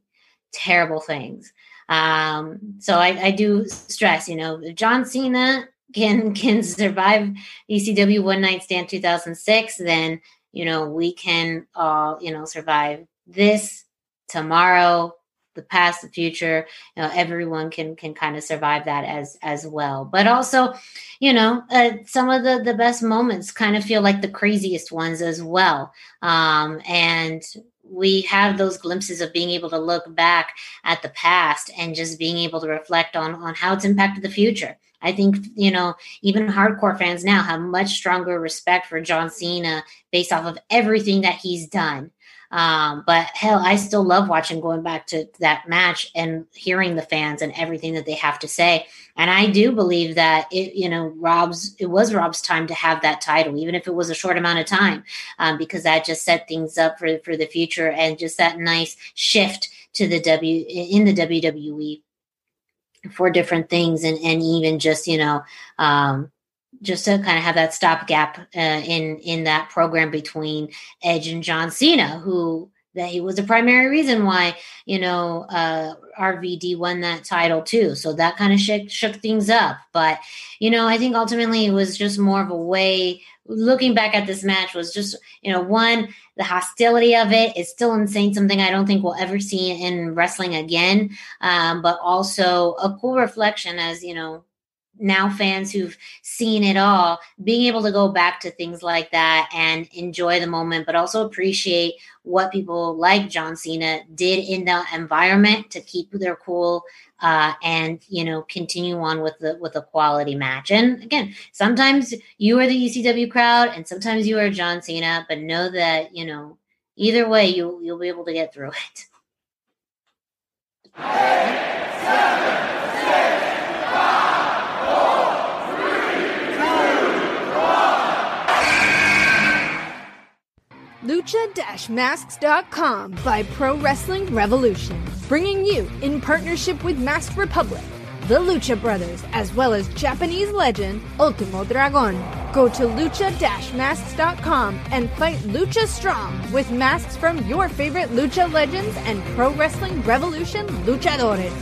terrible things. Um, so I, I do stress, you know, John Cena can, can survive E C W One Night Stand two thousand six, then, you know, we can all, you know, survive this tomorrow, the past, the future, you know, everyone can, can kind of survive that as, as well. But also, you know, uh, some of the, the best moments kind of feel like the craziest ones as well. Um, and we have those glimpses of being able to look back at the past and just being able to reflect on, on how it's impacted the future. I think, you know, even hardcore fans now have much stronger respect for John Cena based off of everything that he's done. Um, but hell, I still love watching, going back to that match and hearing the fans and everything that they have to say. And I do believe that it, you know, Rob's, it was Rob's time to have that title, even if it was a short amount of time, um, because that just set things up for, for the future and just that nice shift to the W in the W W E for different things. And, and even just, you know, um, just to kind of have that stopgap uh, in in that program between Edge and John Cena, who that he was the primary reason why, you know, uh, R V D won that title too. So that kind of shook, shook things up. But, you know, I think ultimately it was just more of a way, looking back at this match was just, you know, one, the hostility of it is still insane, something I don't think we'll ever see in wrestling again, um, but also a cool reflection as, you know, now fans who've seen it all, being able to go back to things like that and enjoy the moment, but also appreciate what people like John Cena did in the environment to keep their cool uh, and, you know, continue on with the, with a quality match. And again, sometimes you are the E C W crowd and sometimes you are John Cena, but know that, you know, either way you, you'll be able to get through it. Eight, seven, six, five. Lucha Masks dot com by Pro Wrestling Revolution, bringing you, in partnership with Masked Republic, the Lucha Brothers, as well as Japanese legend Ultimo Dragon. Go to Lucha Masks dot com and fight Lucha Strong with masks from your favorite Lucha legends and Pro Wrestling Revolution luchadores.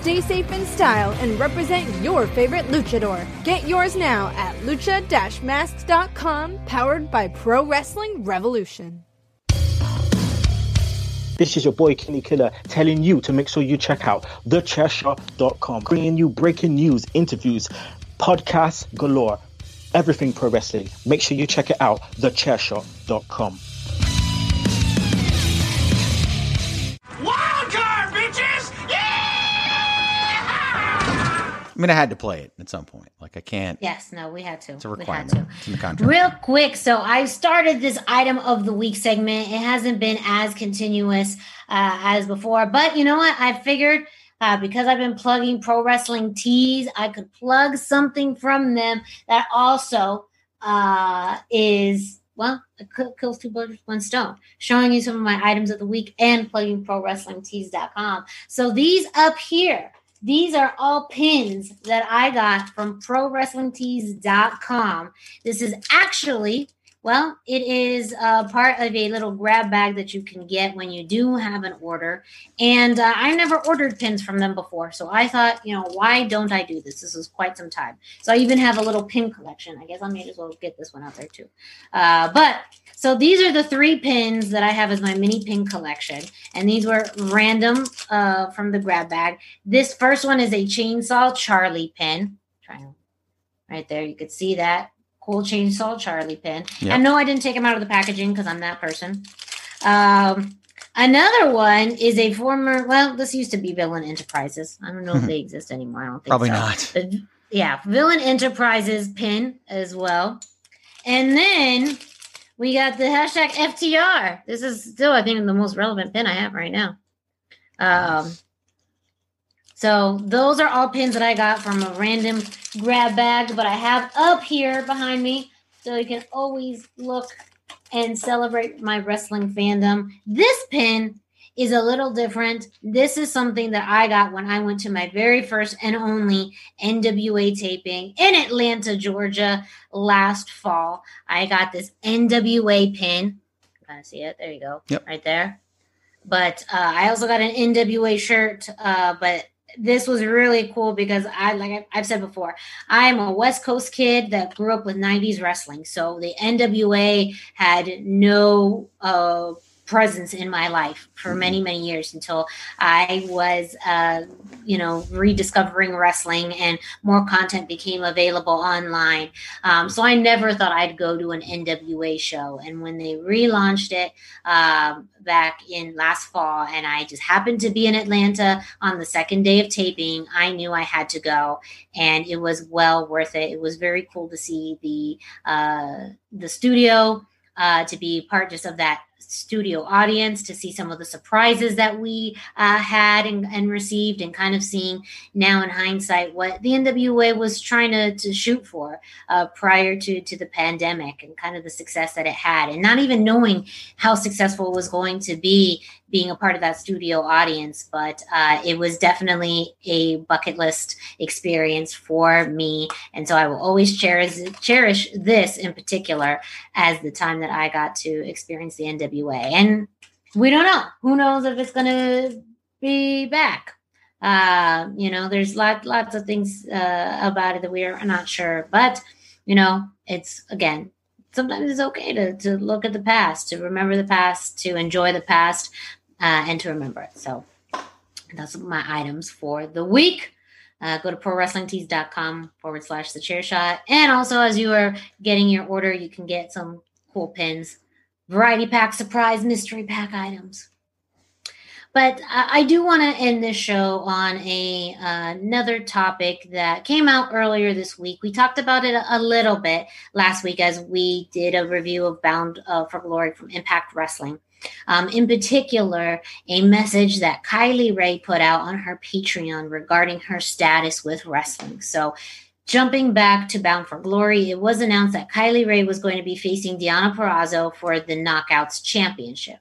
Stay safe in style and represent your favorite luchador. Get yours now at lucha masks dot com, powered by Pro Wrestling Revolution. This is your boy Kenny Killer telling you to make sure you check out the chair shot dot com, bringing you breaking news, interviews, podcasts galore, everything pro wrestling. Make sure you check it out, the chair shot dot com. I mean, I had to play it at some point. Like, I can't. Yes, no, we had to. It's a requirement. We had to. It's in the contract. Real quick. So I started this item of the week segment. It hasn't been as continuous uh, as before. But you know what? I figured uh, because I've been plugging Pro Wrestling Tees, I could plug something from them that also uh, is well, it kills two birds with one stone, showing you some of my items of the week and plugging Pro Wrestling Tees dot com. So these up here, these are all pins that I got from Pro Wrestling Tees dot com. This is actually, well, it is uh, part of a little grab bag that you can get when you do have an order. And uh, I never ordered pins from them before. So I thought, you know, why don't I do this? This was quite some time. So I even have a little pin collection. I guess I may as well get this one out there too. Uh, but so these are the three pins that I have as my mini pin collection. And these were random uh, from the grab bag. This first one is a Chainsaw Charlie pin. Right there. You could see that. Cool Chainsaw Charlie pin. Yep. And no, I didn't take him out of the packaging because I'm that person. Um, another one is a former, well, this used to be Villain Enterprises. I don't know if they exist anymore. I don't think Probably so. not. But yeah, Villain Enterprises pin as well. And then we got the hashtag F T R. This is still, I think, the most relevant pin I have right now. Um, nice. So those are all pins that I got from a random grab bag, but I have up here behind me, so you can always look and celebrate my wrestling fandom. This pin is a little different. This is something that I got when I went to my very first and only N W A taping in Atlanta, Georgia last fall. I got this N W A pin. You kind of see it. There you go. Yep. Right there. But uh, I also got an N W A shirt, uh, but this was really cool because I, like I've said before, I am a West Coast kid that grew up with nineties wrestling. So the N W A had no uh, presence in my life for many, many years until I was, uh, you know, rediscovering wrestling and more content became available online. Um, so I never thought I'd go to an N W A show. And when they relaunched it, um, back in last fall, and I just happened to be in Atlanta on the second day of taping, I knew I had to go, and it was well worth it. It was very cool to see the uh, the studio, uh, to be part just of that studio audience, to see some of the surprises that we uh, had and, and received, and kind of seeing now in hindsight what the N W A was trying to, to shoot for uh, prior to, to the pandemic, and kind of the success that it had, and not even knowing how successful it was going to be being a part of that studio audience. But uh, it was definitely a bucket list experience for me. And so I will always cherish, cherish this in particular as the time that I got to experience the N W A. And we don't know. Who knows if it's going to be back? Uh, you know, there's lot, lots of things uh, about it that we are not sure. But, you know, it's, again, sometimes it's okay to, to look at the past, to remember the past, to enjoy the past, uh, and to remember it. So that's my items for the week. Uh, go to Pro Wrestling Tees dot com forward slash the chair shot. And also, as you are getting your order, you can get some cool pins. Variety pack, surprise, mystery pack items. But I, I do want to end this show on a uh, another topic that came out earlier this week. We talked about it a, a little bit last week as we did a review of Bound uh, for Glory from Impact Wrestling. Um, in particular, a message that Kylie Rae put out on her Patreon regarding her status with wrestling. So, jumping back to Bound for Glory, it was announced that Kylie Rae was going to be facing Deonna Purrazzo for the Knockouts Championship.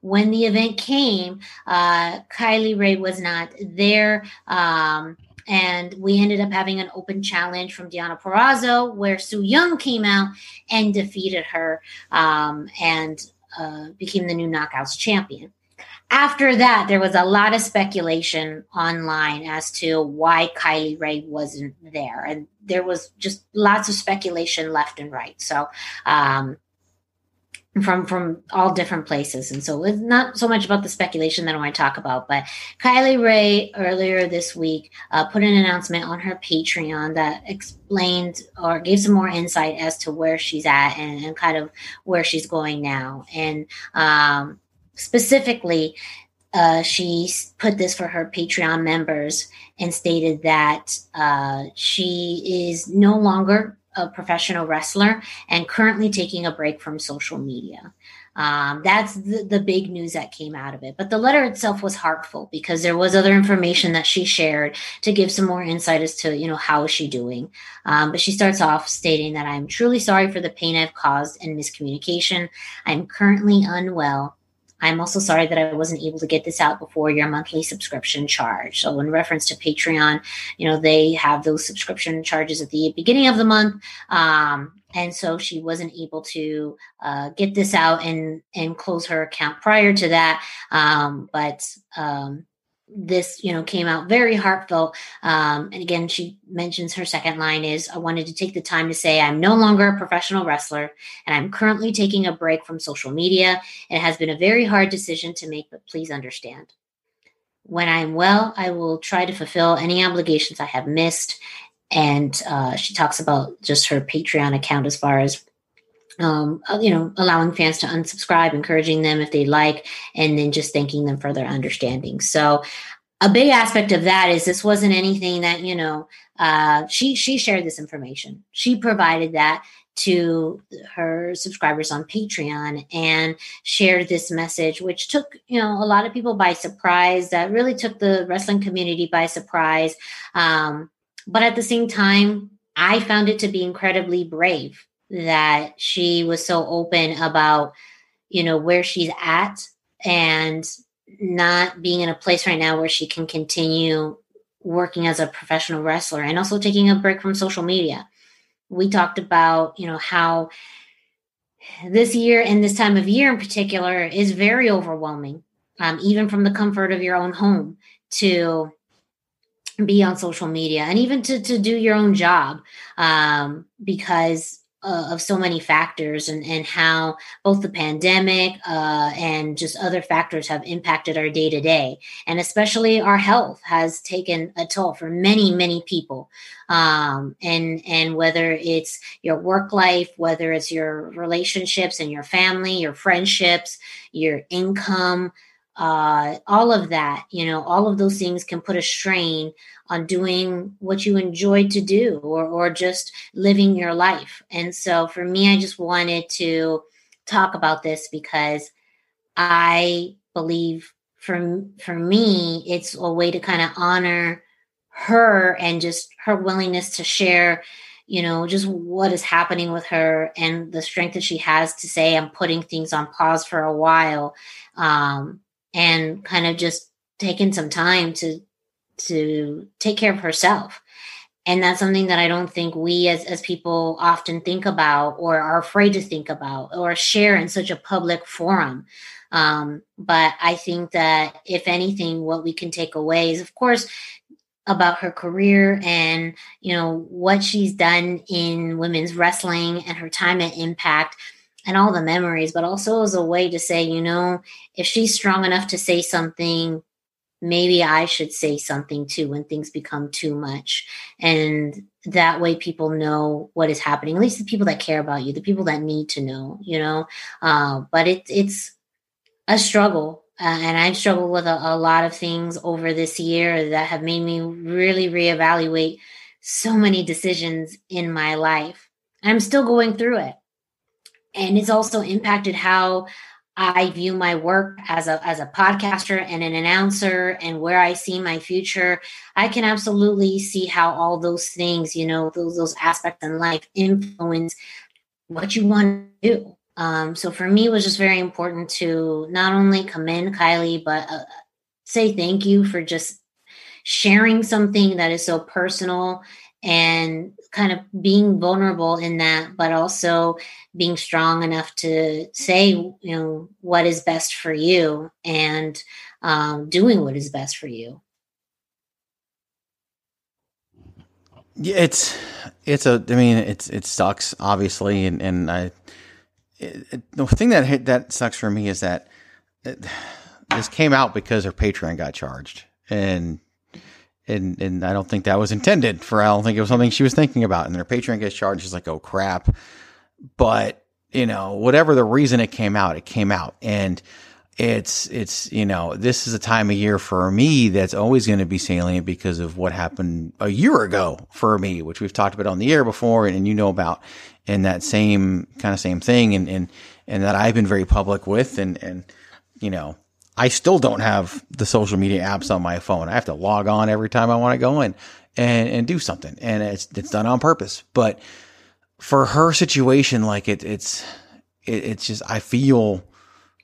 When the event came, uh, Kylie Rae was not there, um, and we ended up having an open challenge from Deonna Purrazzo where Su Yung came out and defeated her um, and uh, became the new Knockouts Champion. After that, there was a lot of speculation online as to why Kylie Rae wasn't there. And there was just lots of speculation left and right. So um, from from all different places. And so it's not so much about the speculation that I want to talk about. But Kylie Rae earlier this week uh, put an announcement on her Patreon that explained or gave some more insight as to where she's at and, and kind of where she's going now. And um Specifically, uh, she put this for her Patreon members and stated that uh, she is no longer a professional wrestler and currently taking a break from social media. Um, that's the, the big news that came out of it. But the letter itself was heartful because there was other information that she shared to give some more insight as to, you know, how is she doing. Um, but she starts off stating that I'm truly sorry for the pain I've caused and miscommunication. I'm currently unwell. I'm also sorry that I wasn't able to get this out before your monthly subscription charge. So in reference to Patreon, you know, they have those subscription charges at the beginning of the month. Um, and so she wasn't able to uh, get this out and, and close her account prior to that. Um, but um, this, you know, came out very heartfelt. Um, and again, she mentions her second line is, I wanted to take the time to say I'm no longer a professional wrestler and I'm currently taking a break from social media. It has been a very hard decision to make, but please understand. When I'm well, I will try to fulfill any obligations I have missed. And uh, she talks about just her Patreon account as far as Um, you know, allowing fans to unsubscribe, encouraging them if they like, and then just thanking them for their understanding. So a big aspect of that is this wasn't anything that, you know, uh, she, she shared this information. She provided that to her subscribers on Patreon and shared this message, which took, you know, a lot of people by surprise. That really took the wrestling community by surprise. Um, but at the same time, I found it to be incredibly brave that she was so open about, you know, where she's at and not being in a place right now where she can continue working as a professional wrestler and also taking a break from social media. We talked about, you know, how this year and this time of year in particular is very overwhelming, um, even from the comfort of your own home to be on social media and even to, to do your own job um, because Uh, of so many factors and, and how both the pandemic uh, and just other factors have impacted our day to day. And especially our health has taken a toll for many, many people. Um, and, and whether it's your work life, whether it's your relationships and your family, your friendships, your income, uh, all of that, you know, all of those things can put a strain on doing what you enjoy to do or or just living your life. And so for me, I just wanted to talk about this because I believe for, for me, it's a way to kind of honor her and just her willingness to share, you know, just what is happening with her and the strength that she has to say, I'm putting things on pause for a while um, and kind of just taking some time to, to take care of herself. And that's something that I don't think we as, as people often think about or are afraid to think about or share in such a public forum. Um, but I think that if anything, what we can take away is, of course, about her career and, you know, what she's done in women's wrestling and her time at Impact and all the memories, but also as a way to say, you know, if she's strong enough to say something, maybe I should say something too when things become too much. And that way people know what is happening, at least the people that care about you, the people that need to know, you know, uh, but it, it's a struggle. Uh, and I've struggled with a, a lot of things over this year that have made me really reevaluate so many decisions in my life. I'm still going through it. And it's also impacted how I view my work as a as a podcaster and an announcer and where I see my future. I can absolutely see how all those things, you know, those, those aspects in life influence what you want to do. Um, so for me, it was just very important to not only commend Kylie, but uh, say thank you for just sharing something that is so personal and kind of being vulnerable in that, but also being strong enough to say, you know, what is best for you and um, doing what is best for you. Yeah, it's, it's a, I mean, it's, it sucks obviously. And, and I, it, it, the thing that hit, that sucks for me is that it, this came out because her Patreon got charged and, And and I don't think that was intended for, I don't think it was something she was thinking about. And her Patreon gets charged. She's like, oh, crap. But, you know, whatever the reason it came out, it came out. And it's, it's, you know, this is a time of year for me that's always going to be salient because of what happened a year ago for me, which we've talked about on the air before and, and you know about, and that same kind of same thing. And, and, and that I've been very public with, and, and, you know, I still don't have the social media apps on my phone. I have to log on every time I want to go in and, and do something. And it's, it's done on purpose, but for her situation, like it, it's, it, it's just, I feel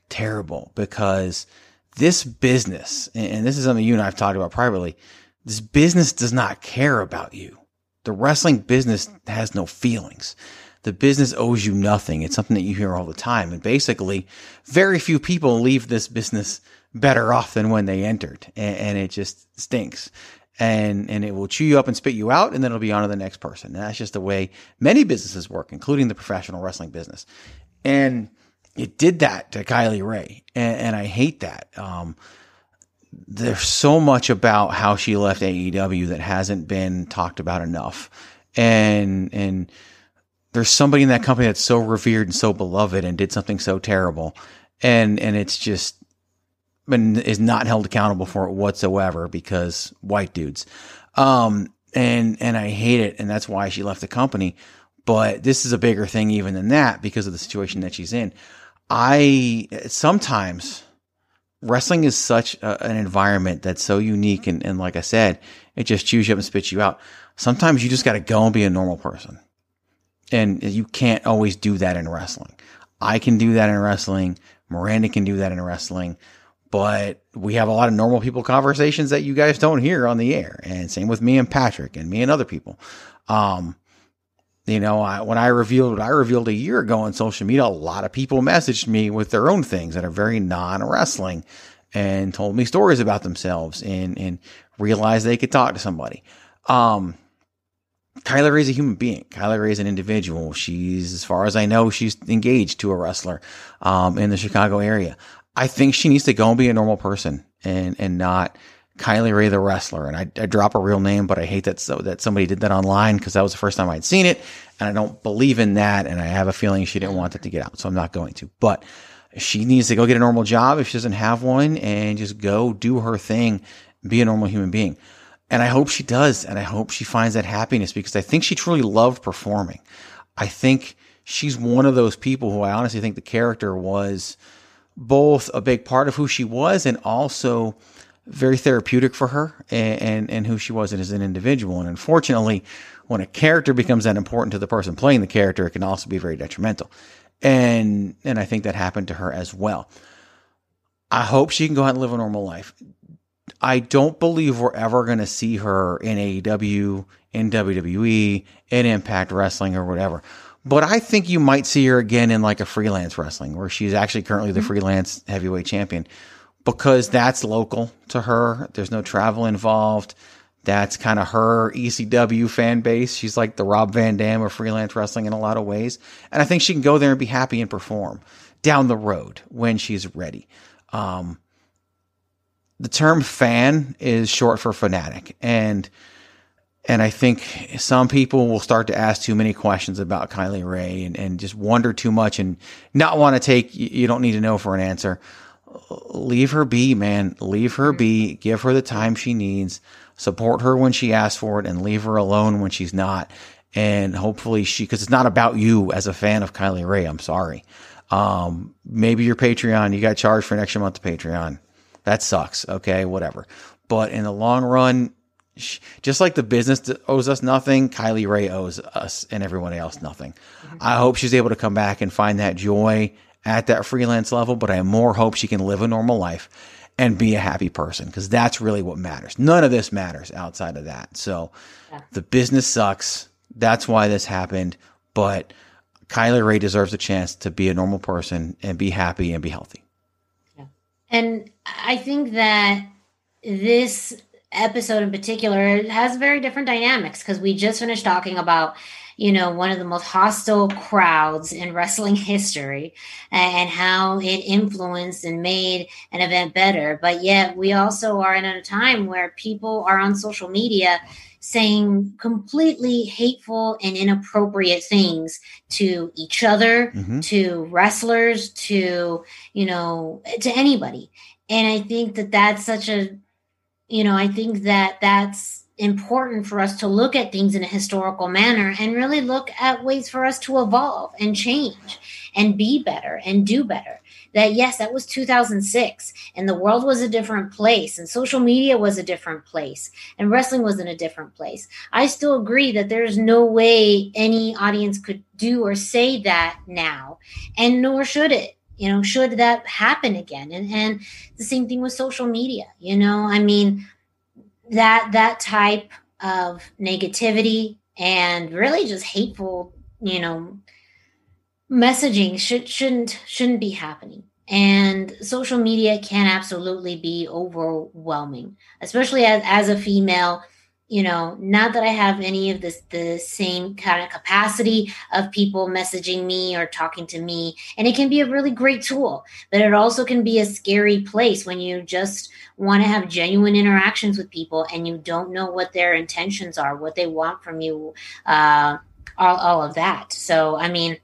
terrible because this business, and this is something you and I've talked about privately, this business does not care about you. The wrestling business has no feelings. The business owes you nothing. It's something that you hear all the time. And basically, very few people leave this business better off than when they entered. And, and it just stinks. And and it will chew you up and spit you out, and then it'll be on to the next person. And that's just the way many businesses work, including the professional wrestling business. And it did that to Kylie Rae. And, and I hate that. Um, there's so much about how she left A E W that hasn't been talked about enough. And and... there's somebody in that company that's so revered and so beloved and did something so terrible. And, and it's just, and is not held accountable for it whatsoever because white dudes. Um, and, and I hate it. And that's why she left the company. But this is a bigger thing even than that because of the situation that she's in. I, sometimes wrestling is such a, an environment that's so unique. And, and like I said, it just chews you up and spits you out. Sometimes you just got to go and be a normal person. And you can't always do that in wrestling. I can do that in wrestling. Miranda can do that in wrestling. But we have a lot of normal people conversations that you guys don't hear on the air. And same with me and Patrick and me and other people. Um, you know, I, when I revealed what I revealed a year ago on social media, a lot of people messaged me with their own things that are very non-wrestling and told me stories about themselves and, and realized they could talk to somebody. Um, Kylie Rae is a human being. Kylie Rae is an individual. She's, as far as I know, she's engaged to a wrestler, um, in the Chicago area. I think she needs to go and be a normal person and, and not Kylie Rae, the wrestler. And I, I drop a real name, but I hate that. So that somebody did that online because that was the first time I'd seen it. And I don't believe in that. And I have a feeling she didn't want that to get out. So I'm not going to, but she needs to go get a normal job if she doesn't have one and just go do her thing, be a normal human being. And I hope she does. And I hope she finds that happiness because I think she truly loved performing. I think she's one of those people who I honestly think the character was both a big part of who she was and also very therapeutic for her and, and, and who she was as an individual. And unfortunately, when a character becomes that important to the person playing the character, it can also be very detrimental. And, and I think that happened to her as well. I hope she can go out and live a normal life. I don't believe we're ever going to see her in A E W, in W W E, in Impact Wrestling or whatever. But I think you might see her again in like a freelance wrestling where she's actually currently the freelance heavyweight champion because that's local to her. There's no travel involved. That's kind of her E C W fan base. She's like the Rob Van Dam of freelance wrestling in a lot of ways. And I think she can go there and be happy and perform down the road when she's ready. Um, The term fan is short for fanatic. And, and I think some people will start to ask too many questions about Kylie Rae and, and just wonder too much and not want to take, you don't need to know for an answer. Leave her be, man. Leave her be. Give her the time she needs. Support her when she asks for it and leave her alone when she's not. And hopefully she, cause it's not about you as a fan of Kylie Rae. I'm sorry. Um, maybe your Patreon, you got charged for an extra month to Patreon. That sucks. Okay, whatever. But in the long run, she, just like the business owes us nothing, Kylie Rae owes us and everyone else nothing. I hope she's able to come back and find that joy at that freelance level, but I more hope she can live a normal life and be a happy person because that's really what matters. None of this matters outside of that. So yeah. The business sucks. That's why this happened. But Kylie Rae deserves a chance to be a normal person and be happy and be healthy. And I think that this episode in particular has very different dynamics because we just finished talking about, you know, one of the most hostile crowds in wrestling history and how it influenced and made an event better. But yet we also are in a time where people are on social media saying completely hateful and inappropriate things to each other, mm-hmm. to wrestlers, to, you know, to anybody. And I think that that's such a, you know, I think that that's important for us to look at things in a historical manner and really look at ways for us to evolve and change and be better and do better. That, yes, that was two thousand six, and the world was a different place, and social media was a different place, and wrestling was in a different place. I still agree that there's no way any audience could do or say that now, and nor should it, you know, should that happen again. And, and the same thing with social media, you know, I mean, that that type of negativity and really just hateful, you know, messaging should, shouldn't shouldn't be happening. And social media can absolutely be overwhelming, especially as, as a female, you know, not that I have any of this, the same kind of capacity of people messaging me or talking to me. And it can be a really great tool, but it also can be a scary place when you just want to have genuine interactions with people and you don't know what their intentions are, what they want from you, uh, all, all of that. So, I mean,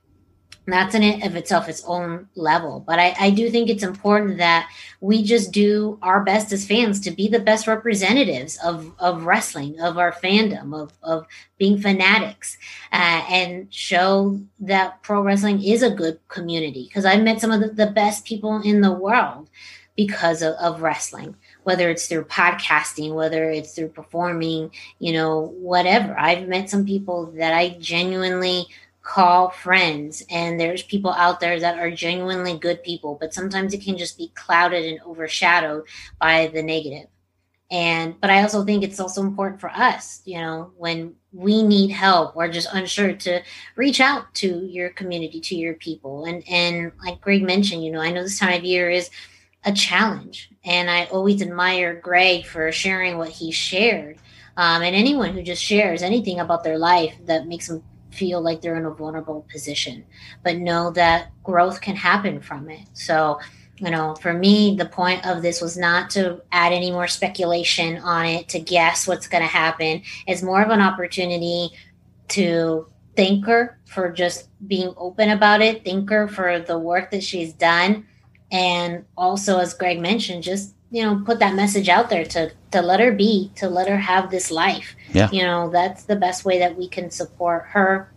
that's in it of itself its own level. But I, I do think it's important that we just do our best as fans to be the best representatives of, of wrestling, of our fandom, of, of being fanatics, uh, and show that pro wrestling is a good community. Because I've met some of the, the best people in the world because of, of wrestling, whether it's through podcasting, whether it's through performing, you know, whatever. I've met some people that I genuinely call friends, and there's people out there that are genuinely good people, but sometimes it can just be clouded and overshadowed by the negative. And but I also think it's also important for us, you know, when we need help or just unsure, to reach out to your community, to your people. And and like Greg mentioned, you know, I know this time of year is a challenge, and I always admire Greg for sharing what he shared, um, and anyone who just shares anything about their life that makes them feel like they're in a vulnerable position, but know that growth can happen from it. So, you know, for me, the point of this was not to add any more speculation on it, to guess what's going to happen. It's more of an opportunity to thank her for just being open about it, thank her for the work that she's done. And also, as Greg mentioned, just, you know, put that message out there to, to let her be, to let her have this life. Yeah. You know, that's the best way that we can support her.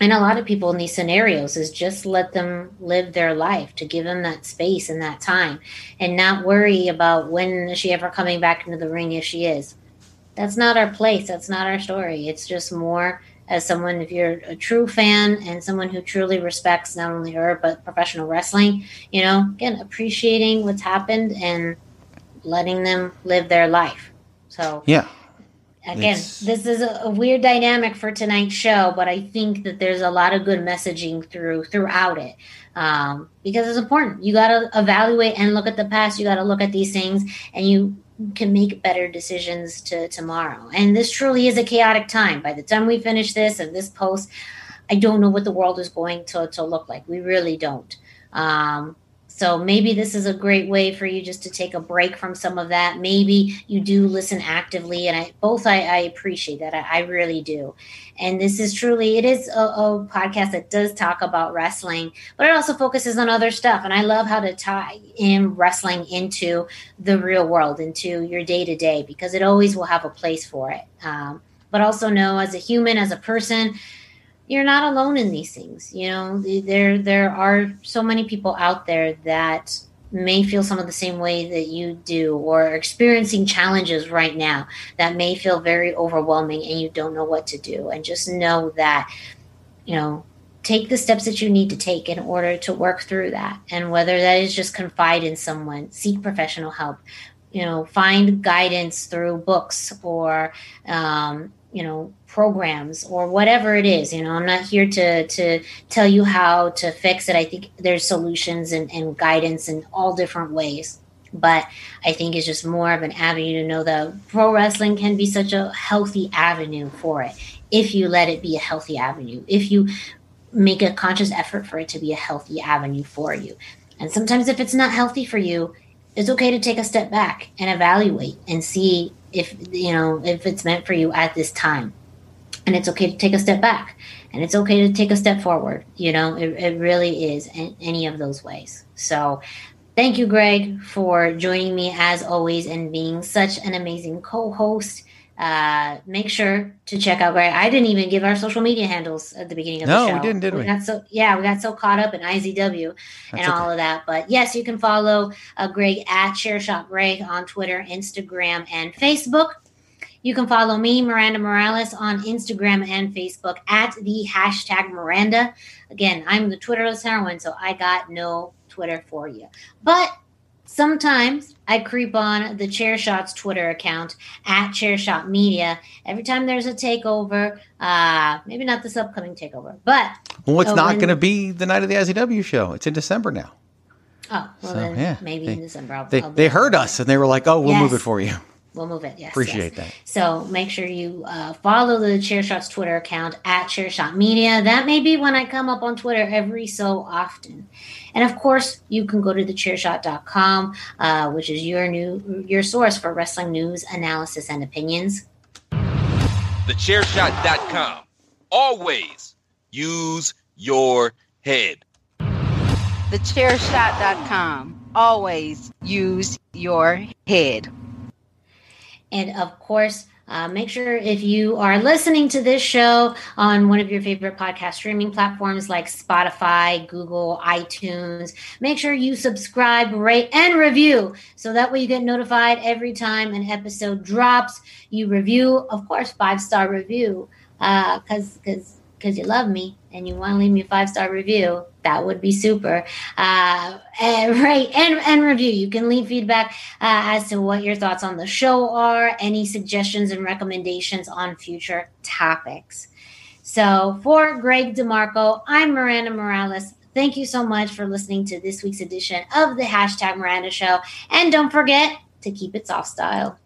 And a lot of people in these scenarios is just let them live their life, to give them that space and that time, and not worry about when is she ever coming back into the ring, if she is. That's not our place. That's not our story. It's just more as someone, if you're a true fan and someone who truly respects not only her, but professional wrestling, you know, again, appreciating what's happened and letting them live their life. So, yeah, again, it's, this is a, a weird dynamic for tonight's show, but I think that there's a lot of good messaging through throughout it, um, because it's important. You got to evaluate and look at the past. You got to look at these things, and you can make better decisions to tomorrow. And this truly is a chaotic time. By the time we finish this and this post, I don't know what the world is going to, to look like. We really don't. Um, So maybe this is a great way for you just to take a break from some of that. Maybe you do listen actively, and I both I, I appreciate that. I, I really do. And this is truly, it is a, a podcast that does talk about wrestling, but it also focuses on other stuff. And I love how to tie in wrestling into the real world, into your day-to-day, because it always will have a place for it. Um, but also know, as a human, as a person, you're not alone in these things. You know, there there are so many people out there that may feel some of the same way that you do, or are experiencing challenges right now that may feel very overwhelming and you don't know what to do. And just know that, you know, take the steps that you need to take in order to work through that. And whether that is just confide in someone, seek professional help, you know, find guidance through books or, um, you know, programs or whatever it is. You know, I'm not here to to tell you how to fix it. I think there's solutions and, and guidance in all different ways. But I think it's just more of an avenue to know that pro wrestling can be such a healthy avenue for it, if you let it be a healthy avenue, if you make a conscious effort for it to be a healthy avenue for you. And sometimes if it's not healthy for you, it's okay to take a step back and evaluate and see if you know if it's meant for you at this time. And it's okay to take a step back, and it's okay to take a step forward. You know, it, it really is in any of those ways. So thank you, Greg, for joining me as always and being such an amazing co-host. Uh, make sure to check out Greg. I didn't even give our social media handles at the beginning of no, the show. No, we didn't, did we? we? Got so, yeah, we got so caught up in I Z W That's and all okay. of that. But yes, you can follow uh, Greg at ChairShot Greg on Twitter, Instagram, and Facebook. You can follow me, Miranda Morales, on Instagram and Facebook at the hashtag Miranda. Again, I'm the Twitterless heroine, so I got no Twitter for you. But sometimes I creep on the ChairShot's Twitter account at ChairShot Media. Every time there's a takeover, uh, maybe not this upcoming takeover, but... Well, it's oh, not going to be the night of the I Z W show. It's in December now. Oh, well so, then yeah, maybe they, in December. I'll, they, I'll they heard us and they were like, oh, we'll yes. move it for you. We'll move it. Yes. Appreciate yes. that. So make sure you uh, follow the ChairShot's Twitter account at ChairShot Media. That may be when I come up on Twitter every so often. And of course, you can go to the chair shot dot com, uh, which is your new your source for wrestling news, analysis, and opinions. the chair shot dot com. Always use your head. the chair shot dot com. Always use your head. And of course, uh, make sure if you are listening to this show on one of your favorite podcast streaming platforms like Spotify, Google, iTunes, make sure you subscribe, rate, and review. So that way you get notified every time an episode drops. You review, of course, five-star review, uh, 'cause, 'cause, 'cause you love me and you want to leave me a five-star review. That would be super. Uh, and, right, and, and review. You can leave feedback uh, as to what your thoughts on the show are, any suggestions and recommendations on future topics. So for Greg DeMarco, I'm Miranda Morales. Thank you so much for listening to this week's edition of the Hashtag Miranda Show. And don't forget to keep it soft style.